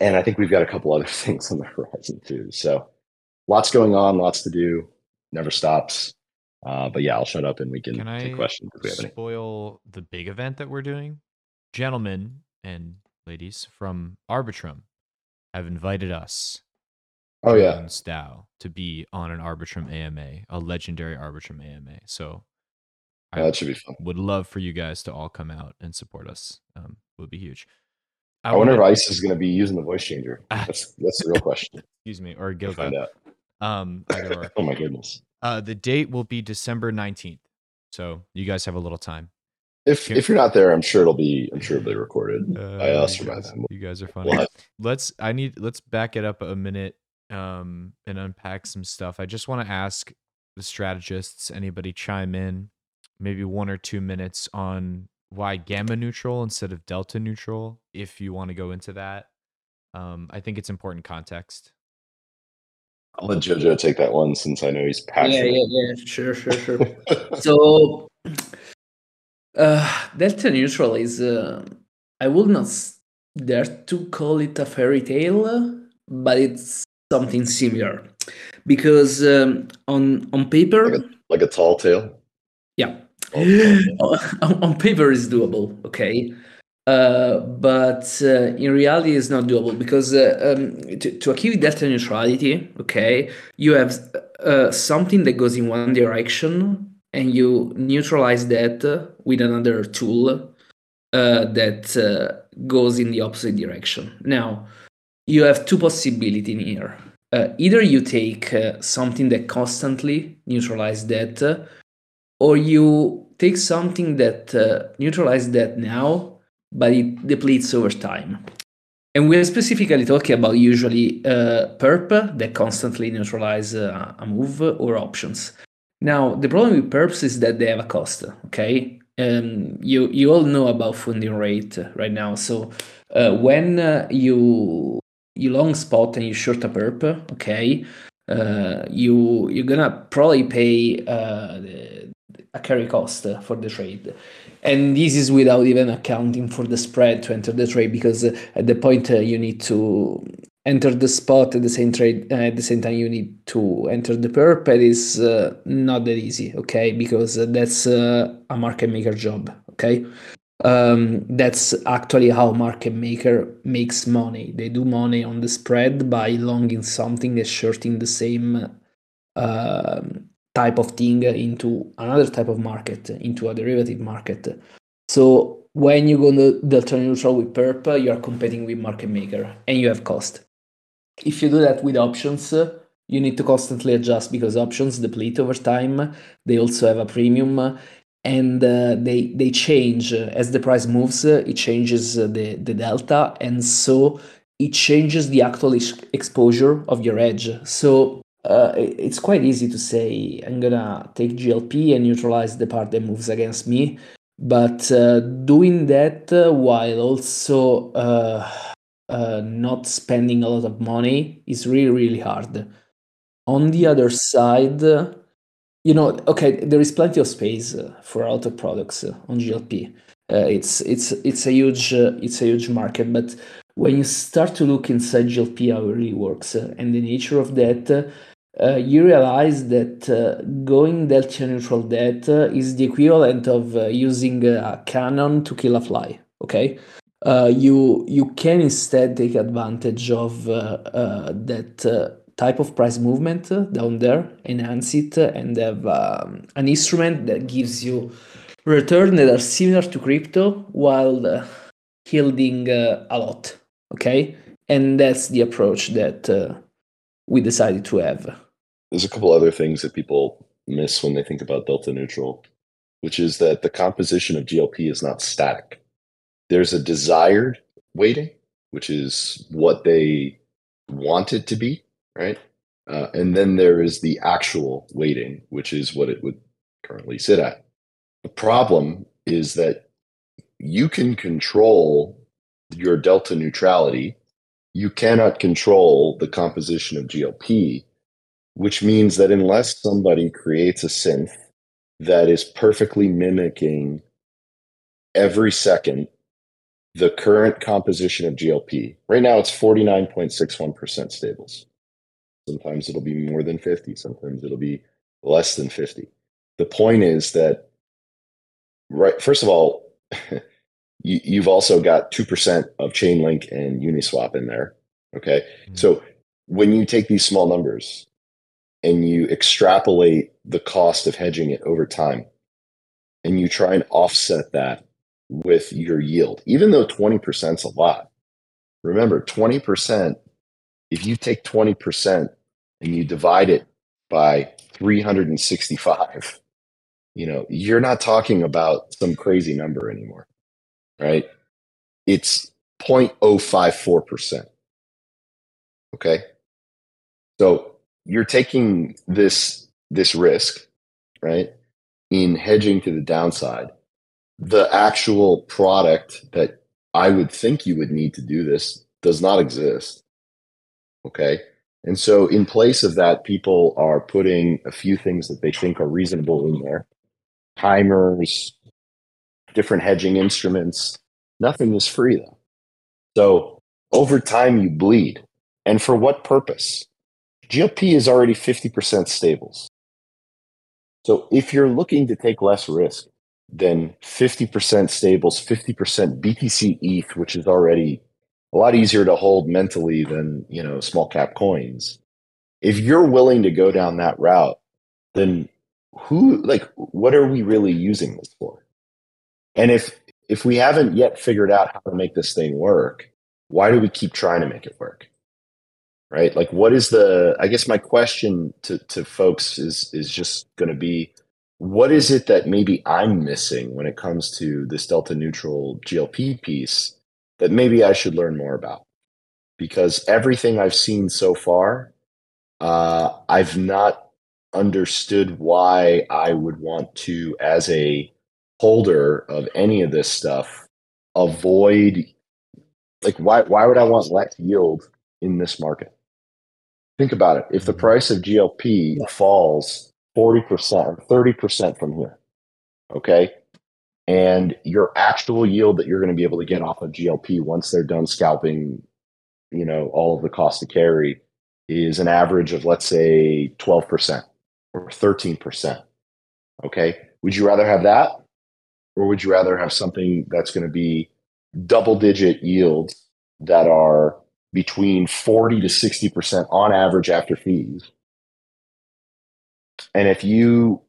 And I think we've got a couple other things on the horizon too. So lots going on, lots to do, never stops. Uh, but yeah, I'll shut up and we can, can take I questions if we have any. Spoil the big event that we're doing. Gentlemen and ladies from Arbitrum have invited us Oh yeah, DAO to be on an Arbitrum A M A, a legendary Arbitrum A M A. So yeah, I that should be fun. Would love for you guys to all come out and support us. Um, it would be huge. I, I wonder if Ice is going to be using the voice changer. That's that's the real question. Excuse me, or Gilda. Um, oh my goodness. Uh, the date will be December nineteenth. So you guys have a little time. If if you're not there, I'm sure it'll be I'm sure it'll be recorded. Uh, I also remind them. You guys are funny. What? Let's I need let's back it up a minute um and unpack some stuff. I just want to ask the strategists, anybody chime in, maybe one or two minutes on why gamma neutral instead of delta neutral, if you want to go into that. Um, I think it's important context. I'll let JoJo take that one since I know he's passionate. Yeah, yeah, yeah. Sure, sure, sure. So Uh, delta neutral is, uh, I would not dare to call it a fairy tale, but it's something similar because um, on on paper, like a, like a tall tale. Yeah, tall tale. on, on paper is doable, okay, uh, but uh, in reality it's not doable because uh, um, to, to achieve delta neutrality, okay, you have uh, something that goes in one direction. And you neutralize that with another tool uh, that uh, goes in the opposite direction. Now, you have two possibilities here. Uh, either you take uh, something that constantly neutralizes that, uh, or you take something that uh, neutralizes that now, but it depletes over time. And we're specifically talking about usually uh, perp that constantly neutralize uh, a move or options. Now, the problem with perps is that they have a cost, okay? Um, you you all know about funding rate right now. So uh, when uh, you you long spot and you short a perp, okay, uh, you, you're going to probably pay uh, a carry cost for the trade. And this is without even accounting for the spread to enter the trade, because at the point uh, you need to enter the spot at the same trade, uh, at the same time you need to enter the perp. It is uh, not that easy, okay, because that's uh, a market maker job, okay? Um, that's actually how market maker makes money. They do money on the spread by longing something and shorting the same uh, type of thing into another type of market, into a derivative market. So when you go to delta neutral with perp, you are competing with market maker and you have cost. If you do that with options, you need to constantly adjust because options deplete over time. They also have a premium, and uh, they they change as the price moves. It changes the the delta, and so it changes the actual exposure of your edge. So uh, it's quite easy to say I'm gonna take G L P and neutralize the part that moves against me, but uh, doing that uh, while also uh, Uh, not spending a lot of money is really, really hard. On the other side, you know, okay, there is plenty of space for a lot of products on G L P. Uh, it's it's it's a huge uh, it's a huge market, but when you start to look inside G L P how it really works uh, and the nature of that, uh, you realize that uh, going delta neutral debt uh, is the equivalent of uh, using a cannon to kill a fly. Okay. Uh, you you can instead take advantage of uh, uh, that uh, type of price movement down there, enhance it, and have um, an instrument that gives you return that are similar to crypto while uh, yielding uh, a lot. Okay, and that's the approach that uh, we decided to have. There's a couple other things that people miss when they think about delta neutral, which is that the composition of G L P is not static. There's a desired weighting, which is what they want it to be, right? Uh, and then there is the actual weighting, which is what it would currently sit at. The problem is that you can control your delta neutrality. You cannot control the composition of G L P, which means that unless somebody creates a synth that is perfectly mimicking every second the current composition of G L P. Right now, it's forty-nine point six one percent stables. Sometimes it'll be more than fifty. Sometimes it'll be less than fifty. The point is that, right, first of all, you, you've also got two percent of Chainlink and Uniswap in there, okay? Mm-hmm. So when you take these small numbers and you extrapolate the cost of hedging it over time, and you try and offset that with your yield, even though twenty percent is a lot, remember twenty percent, if you take twenty percent and you divide it by three hundred sixty-five, you know, you're not talking about some crazy number anymore, right? It's zero point zero five four percent. Okay. So you're taking this, this risk, right, in hedging to the downside. The actual product that I would think you would need to do this does not exist. Okay. And so in place of that, people are putting a few things that they think are reasonable in there. Timers, different hedging instruments. Nothing is free though. So over time you bleed. And for what purpose? G L P is already fifty percent stables. So if you're looking to take less risk than fifty percent stables, fifty percent B T C E T H, which is already a lot easier to hold mentally than, you know, small cap coins. If you're willing to go down that route, then who, like, what are we really using this for? And if if we haven't yet figured out how to make this thing work, why do we keep trying to make it work? Right? Like, what is the, I guess my question to, to folks is, is just going to be, what is it that maybe I'm missing when it comes to this delta neutral G L P piece that maybe I should learn more about? Because everything I've seen so far, uh, I've not understood why I would want to, as a holder of any of this stuff, avoid, like, why, why would I want less yield in this market? Think about it. If the price of G L P falls forty percent or thirty percent from here, okay, and your actual yield that you're going to be able to get off of G L P once they're done scalping, you know, all of the cost to carry is an average of, let's say, twelve percent or thirteen percent, okay? Would you rather have that, or would you rather have something that's going to be double-digit yields that are between forty to sixty percent on average after fees? And if you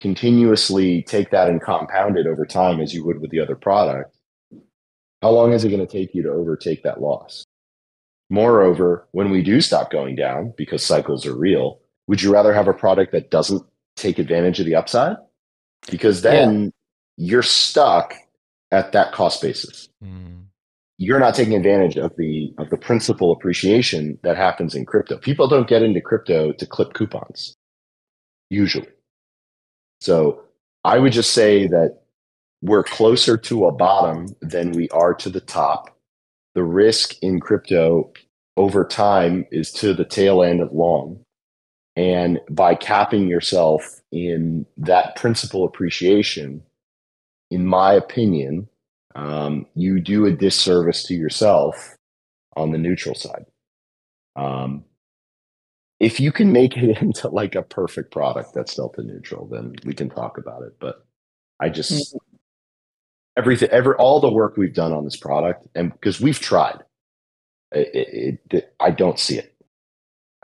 continuously take that and compound it over time as you would with the other product, how long is it going to take you to overtake that loss? Moreover, when we do stop going down, because cycles are real, would you rather have a product that doesn't take advantage of the upside? Because then yeah. you're stuck at that cost basis. Mm. You're not taking advantage of the of the principal appreciation that happens in crypto. People don't get into crypto to clip coupons, usually. So I would just say that we're closer to a bottom than we are to the top. The risk in crypto over time is to the tail end of long. And by capping yourself in that principal appreciation, in my opinion, um, you do a disservice to yourself on the neutral side. Um, If you can make it into like a perfect product that's delta neutral, then we can talk about it. But I just, everything, every, all the work we've done on this product, and because we've tried, it, it, it, I don't see it.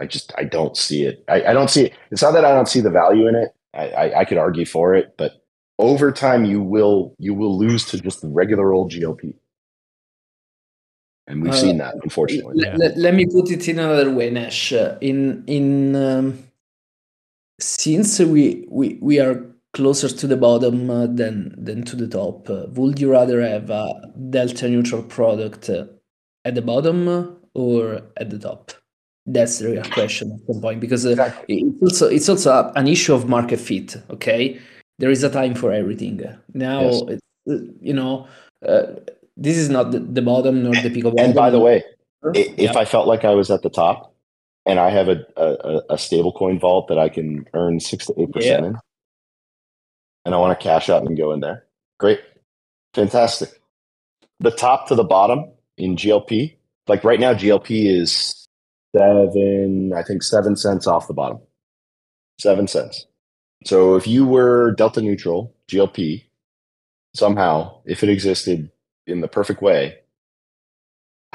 I just, I don't see it. I, I don't see it. It's not that I don't see the value in it. I, I, I could argue for it, but over time you will, you will lose to just the regular old G L P. And we've uh, seen that, unfortunately. Let, let, let me put it in another way, Nash. In in um, since we, we we are closer to the bottom uh, than than to the top, uh, would you rather have a delta neutral product uh, at the bottom or at the top? That's the real question at some point, because uh, exactly. it's also it's also a, an issue of market fit. Okay, there is a time for everything. Now, yes. it, you know. Uh, This is not the, the bottom nor the peak of bottom. And by the way, if yeah. I felt like I was at the top and I have a, a, a stable coin vault that I can earn six to eight percent yeah. in, and I want to cash out and go in there, great. Fantastic. The top to the bottom in G L P, like right now G L P is seven, I think seven cents off the bottom. Seven cents. So if you were delta neutral, G L P, somehow, if it existed, in the perfect way,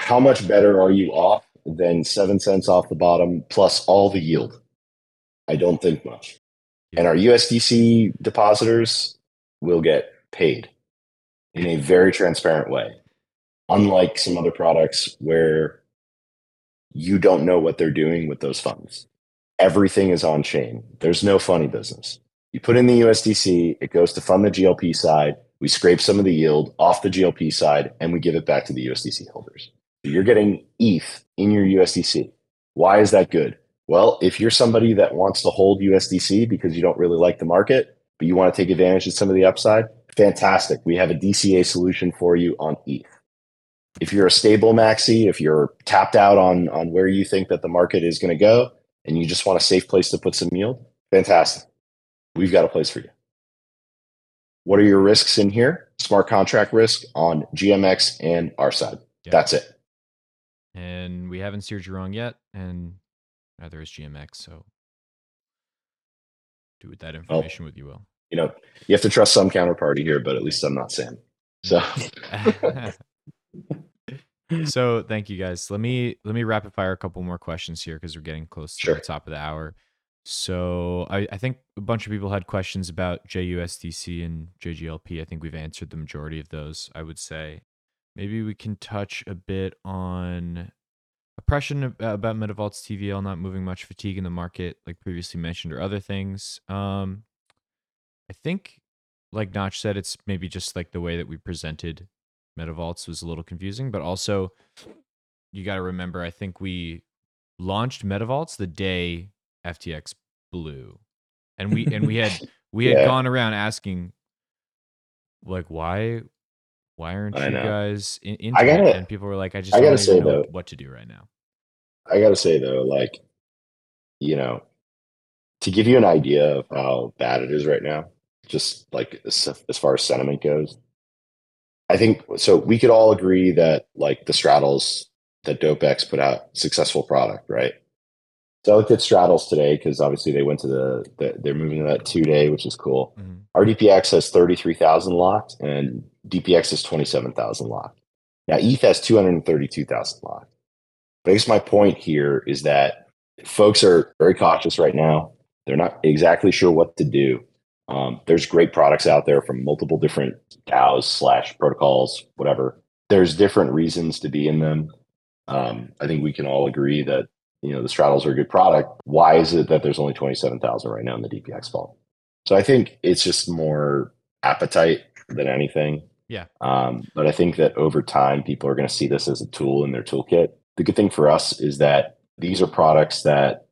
how much better are you off than seven cents off the bottom plus all the yield. I don't think much. Yeah. And our U S D C depositors will get paid in a very transparent way, unlike some other products where you don't know what they're doing with those funds. Everything is on chain. There's no funny business. You put in the U S D C, it goes to fund the G L P side. We scrape some of the yield off the G L P side, and we give it back to the U S D C holders. So you're getting E T H in your U S D C. Why is that good? Well, if you're somebody that wants to hold U S D C because you don't really like the market, but you want to take advantage of some of the upside, fantastic. We have a D C A solution for you on E T H. If you're a stable maxi, if you're tapped out on, on where you think that the market is going to go, and you just want a safe place to put some yield, fantastic. We've got a place for you. What are your risks in here? Smart contract risk on G M X and our side. Yep. That's it. And we haven't steered you wrong yet, and neither is G M X. So do with that information well, what you will. You know, you have to trust some counterparty here, but at least I'm not Sam. So. So thank you guys. Let me let me rapid fire a couple more questions here because we're getting close to sure. the top of the hour. So I, I think a bunch of people had questions about J U S D C and J G L P. I think we've answered the majority of those, I would say. Maybe we can touch a bit on oppression about MetaVaults T V L not moving much, fatigue in the market, like previously mentioned, or other things. Um, I think, like Notch said, it's maybe just like the way that we presented MetaVaults was a little confusing, but also you got to remember, I think we launched MetaVaults the day F T X blew, and we and we had we had yeah. gone around asking like why why aren't I you know. guys in, into I gotta, it? And people were like, I just I gotta don't even know though, what to do right now. I gotta say though, like you know, to give you an idea of how bad it is right now, just like as, as far as sentiment goes. I think so. We could all agree that like the straddles that Dopex put out, successful product, right? So I looked at straddles today because obviously they went to the, the they're moving to that two day, which is cool. Mm-hmm. R D P X has thirty three thousand locked, and D P X is twenty seven thousand locked. Now E T H has two hundred thirty two thousand locked. But I guess my point here is that folks are very cautious right now. They're not exactly sure what to do. Um, there's great products out there from multiple different DAOs slash protocols, whatever. There's different reasons to be in them. Um, I think we can all agree that, you know, the straddles are a good product. Why is it that there's only twenty-seven thousand right now in the D P X vault? So I think it's just more appetite than anything. Yeah. Um, but I think that over time, people are going to see this as a tool in their toolkit. The good thing for us is that these are products that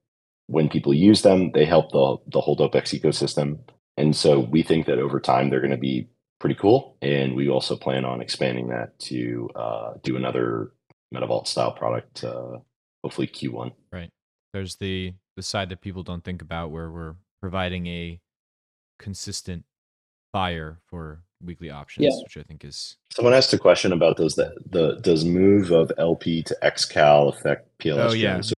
when people use them, they help the, the whole Dopex ecosystem. And so we think that over time, they're going to be pretty cool. And we also plan on expanding that to uh, do another MetaVault style product, uh, hopefully Q one. Right. There's the, the side that people don't think about where we're providing a consistent buyer for weekly options, yeah. which I think is... Someone asked a question about those, that the does move of L P to XCal affect P L S? Oh, yeah. So,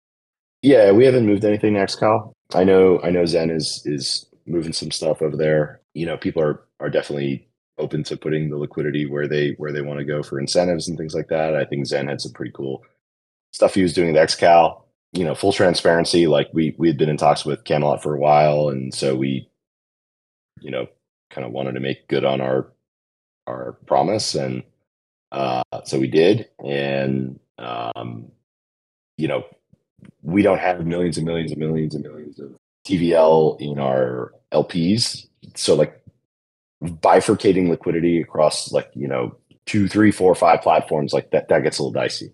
yeah, we haven't moved anything to XCal. I know, I know Zen is... is moving some stuff over there. You know, people are are definitely open to putting the liquidity where they where they want to go for incentives and things like that. I think Zen had some pretty cool stuff he was doing with XCal. You know, full transparency, like we we had been in talks with Camelot for a while, and so we, you know, kind of wanted to make good on our our promise, and uh, so we did. And um, you know, we don't have millions and millions and millions and millions of T V L in our L Ps. So like bifurcating liquidity across like, you know, two, three, four, five platforms, like that, that gets a little dicey.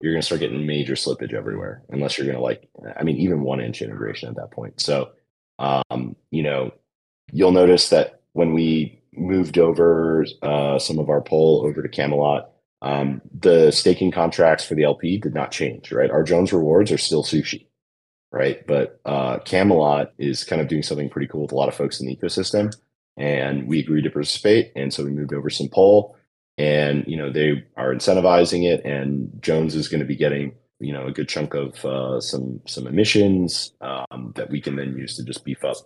You're going to start getting major slippage everywhere, unless you're going to like, I mean, even one inch integration at that point. So, um, you know, you'll notice that when we moved over uh, some of our pool over to Camelot, um, the staking contracts for the L P did not change, right? Our Jones rewards are still sushi. Right. But uh, Camelot is kind of doing something pretty cool with a lot of folks in the ecosystem. And we agreed to participate. And so we moved over some poll, and, you know, they are incentivizing it. And Jones is going to be getting, you know, a good chunk of uh, some some emissions um, that we can then use to just beef up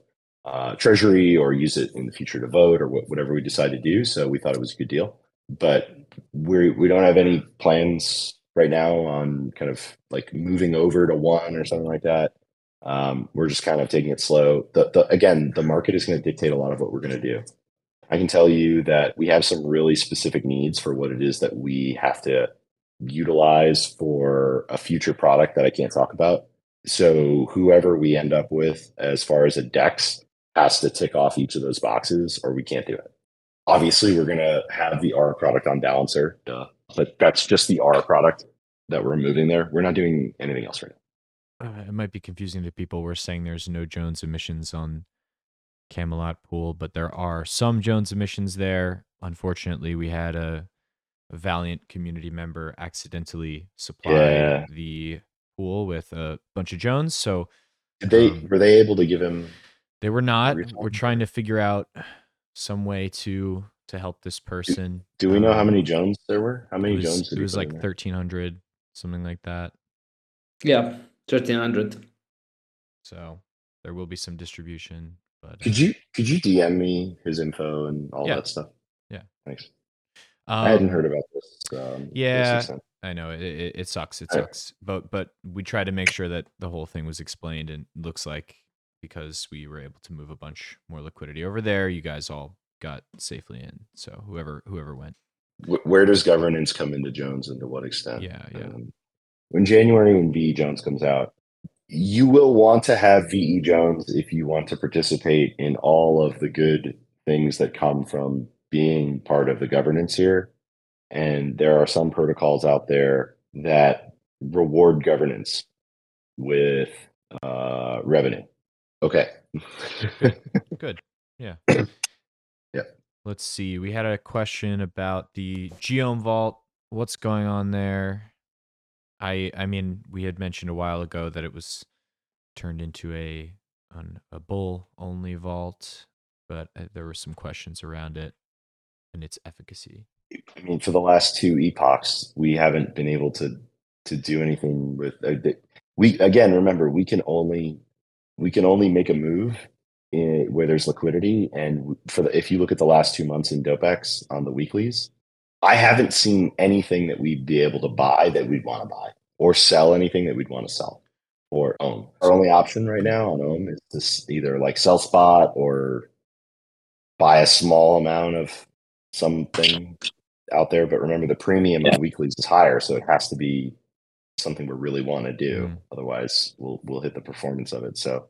uh, Treasury, or use it in the future to vote, or wh- whatever we decide to do. So we thought it was a good deal. But we we don't have any plans right now on kind of like moving over to one or something like that. Um, we're just kind of taking it slow. The, the, again, the market is going to dictate a lot of what we're going to do. I can tell you that we have some really specific needs for what it is that we have to utilize for a future product that I can't talk about. So whoever we end up with as far as a DEX has to tick off each of those boxes or we can't do it. Obviously, we're going to have the Aura product on Balancer, duh. But that's just the Aura product that we're moving there. We're not doing anything else right now. Uh, it might be confusing to people. We're saying there's no Jones emissions on Camelot pool, but there are some Jones emissions there. Unfortunately, we had a, a valiant community member accidentally supply yeah. the pool with a bunch of Jones. So Did they um, were they able to give him? They were not. We're trying to figure out some way to to help this person. Do, do we know um, how many Jones there were? How many it was, Jones? Did it was like thirteen hundred, something like that. Yeah. thirteen hundred. So there will be some distribution, but could you could you D M me his info and all yeah. that stuff? Yeah, thanks. Um, I hadn't heard about this. Um, yeah, I know it, it. It sucks. It sucks. But but we tried to make sure that the whole thing was explained, and looks like because we were able to move a bunch more liquidity over there, you guys all got safely in. So whoever whoever went. Where does governance come into Jones, and to what extent? Yeah, yeah. Um, In January, when V E Jones comes out, you will want to have V E Jones if you want to participate in all of the good things that come from being part of the governance here. And there are some protocols out there that reward governance with uh, revenue. Okay. Good. Yeah. Yeah. Let's see. We had a question about the Geome Vault. What's going on there? I I mean, we had mentioned a while ago that it was turned into a an, a bull only vault, but there were some questions around it and its efficacy. I mean, for the last two epochs, we haven't been able to to do anything with. Uh, we again, remember, we can only we can only make a move in, where there's liquidity. And for the, if you look at the last two months in Dopex on the weeklies, I haven't seen anything that we'd be able to buy that we'd want to buy or sell anything that we'd want to sell or own. Our only option right now on own is to either like sell spot or buy a small amount of something out there. But remember, the premium on weeklies is higher, so it has to be something we really want to do. Mm. Otherwise, we'll we'll hit the performance of it. So,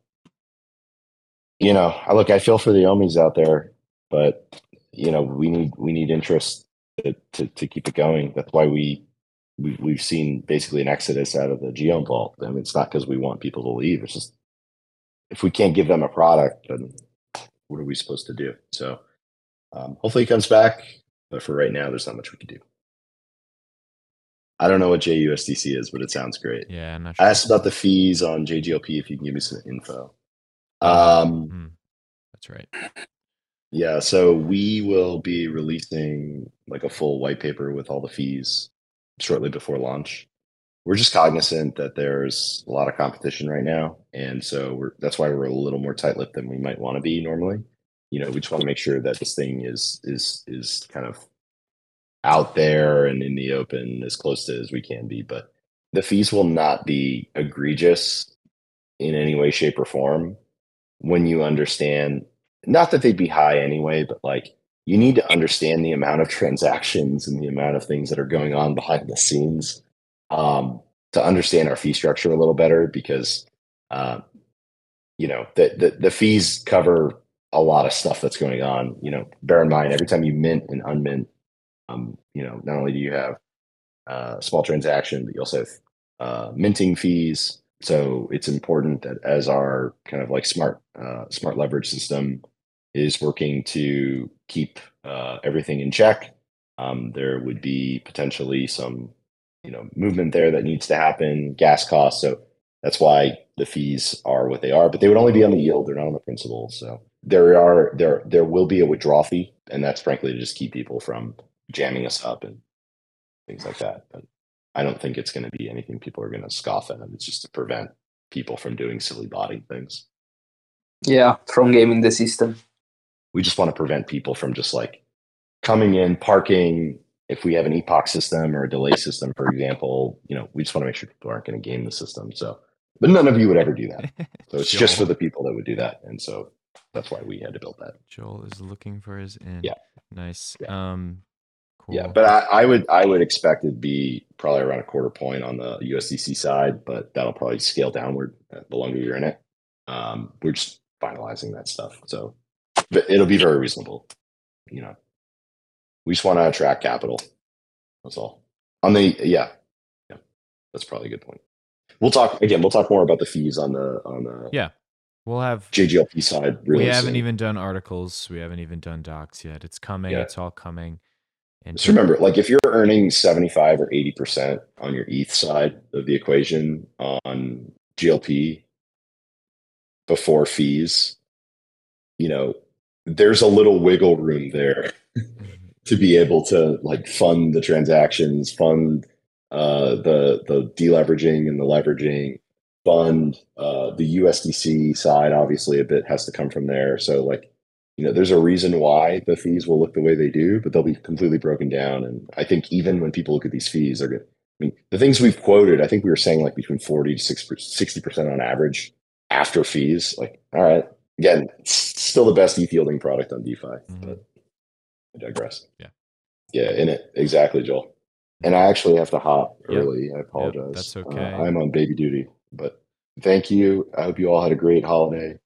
you know, I look, I feel for the omies out there, but you know, we need we need interest. To, to keep it going. That's why we, we we've seen basically an exodus out of the Geome Vault. I mean, it's not because we want people to leave. It's just if we can't give them a product, then what are we supposed to do? So um, hopefully it comes back. But for right now, there's not much we can do. I don't know what J U S D C is, but it sounds great. Yeah, I'm not sure. I asked about the fees on J G L P. If you can give me some info. Um, mm-hmm. That's right. Yeah, so we will be releasing like a full white paper with all the fees shortly before launch. We're just cognizant that there's a lot of competition right now, and so we're, that's why we're a little more tight-lipped than we might want to be normally. You know, we just want to make sure that this thing is is is kind of out there and in the open as close to as we can be. But the fees will not be egregious in any way, shape, or form when you understand. Not that they'd be high anyway, but like you need to understand the amount of transactions and the amount of things that are going on behind the scenes um, to understand our fee structure a little better, because uh, you know the, the the fees cover a lot of stuff that's going on. You know, bear in mind every time you mint and unmint, um, you know, not only do you have a uh, small transaction, but you also have uh, minting fees. So it's important that as our kind of like smart uh, smart leverage system is working to keep uh, everything in check, um, there would be potentially some, you know, movement there that needs to happen, gas costs. So that's why the fees are what they are, but they would only be on the yield. They're not on the principal. So there are there there will be a withdrawal fee, and that's frankly to just keep people from jamming us up and things like that. But I don't think it's going to be anything people are going to scoff at. It's just to prevent people from doing silly botting things. Yeah, from gaming the system. We just want to prevent people from just like coming in, parking, if we have an epoch system or a delay system, for example, you know, we just want to make sure people aren't going to game the system. So, but none of you would ever do that. So it's just for the people that would do that. And so that's why we had to build that. Joel is looking for his in. Yeah. Nice. Yeah. Um, cool. Yeah, but I, I would I would expect it'd be probably around a quarter point on the U S D C side, but that'll probably scale downward the longer you're in it. Um, we're just finalizing that stuff. So but it'll be very reasonable, you know. We just want to attract capital. That's all. On the yeah, yeah, that's probably a good point. We'll talk again. We'll talk more about the fees on the on the yeah. We'll have J G L P side. Really we haven't soon. even done articles. We haven't even done docs yet. It's coming. Yeah. It's all coming. And just remember, like if you're earning seventy-five or eighty percent on your E T H side of the equation on G L P before fees, you know, there's a little wiggle room there. To be able to like fund the transactions, fund uh, the the deleveraging and the leveraging, fund uh, the U S D C side. Obviously, a bit has to come from there. So, like, you know, there's a reason why the fees will look the way they do, but they'll be completely broken down. And I think even when people look at these fees, they're good. I mean, the things we've quoted, I think we were saying like between forty to sixty percent on average after fees. Like, all right, again, it's still the best E T H yielding product on DeFi, mm-hmm. but. I digress. Yeah. Yeah, in it. Exactly, Joel. And I actually have to hop early. Yep. I apologize. Yep, that's okay. Uh, I'm on baby duty, but thank you. I hope you all had a great holiday.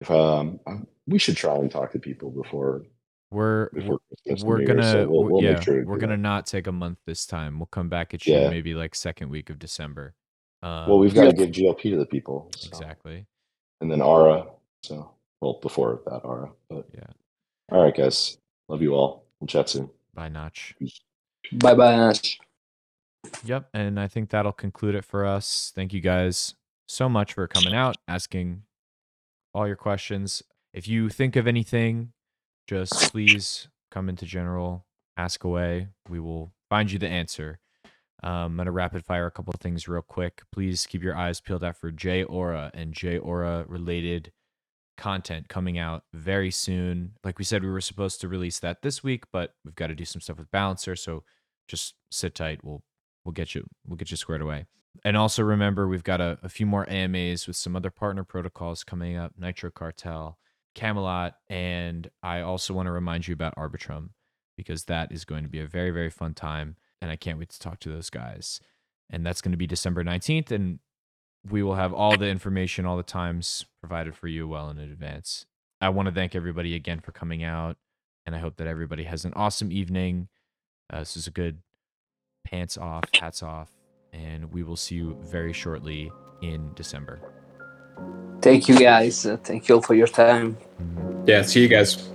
If, um, we should try and talk to people before we're before we're going so we'll, we'll yeah, sure to we're going to not take a month this time. We'll come back at you yeah. maybe like second week of December. Um, well, we've got to give G L P to the people. So. Exactly. And then Aura. So, well, before that Aura, but yeah. All right, guys. Love you all. We'll chat soon. Bye, Notch. Bye, bye, Notch. Yep, and I think that'll conclude it for us. Thank you guys so much for coming out, asking all your questions. If you think of anything, just please come into general, ask away. We will find you the answer. Um, I'm going to rapid fire a couple of things real quick. Please keep your eyes peeled out for jAURA and jAURA related content coming out very soon. Like we said, we were supposed to release that this week, but we've got to do some stuff with Balancer, so just sit tight. We'll we'll get you we'll get you squared away. And also remember, we've got a, a few more A M As with some other partner protocols coming up: Nitro Cartel, Camelot, and I also want to remind you about Arbitrum, because that is going to be a very, very fun time, and I can't wait to talk to those guys. And that's going to be December nineteenth, and we will have all the information, all the times provided for you well in advance. I want to thank everybody again for coming out, and I hope that everybody has an awesome evening. Uh, this is a good pants off, hats off, and we will see you very shortly in December. Thank you, guys. Thank you all for your time. Yeah, see you guys.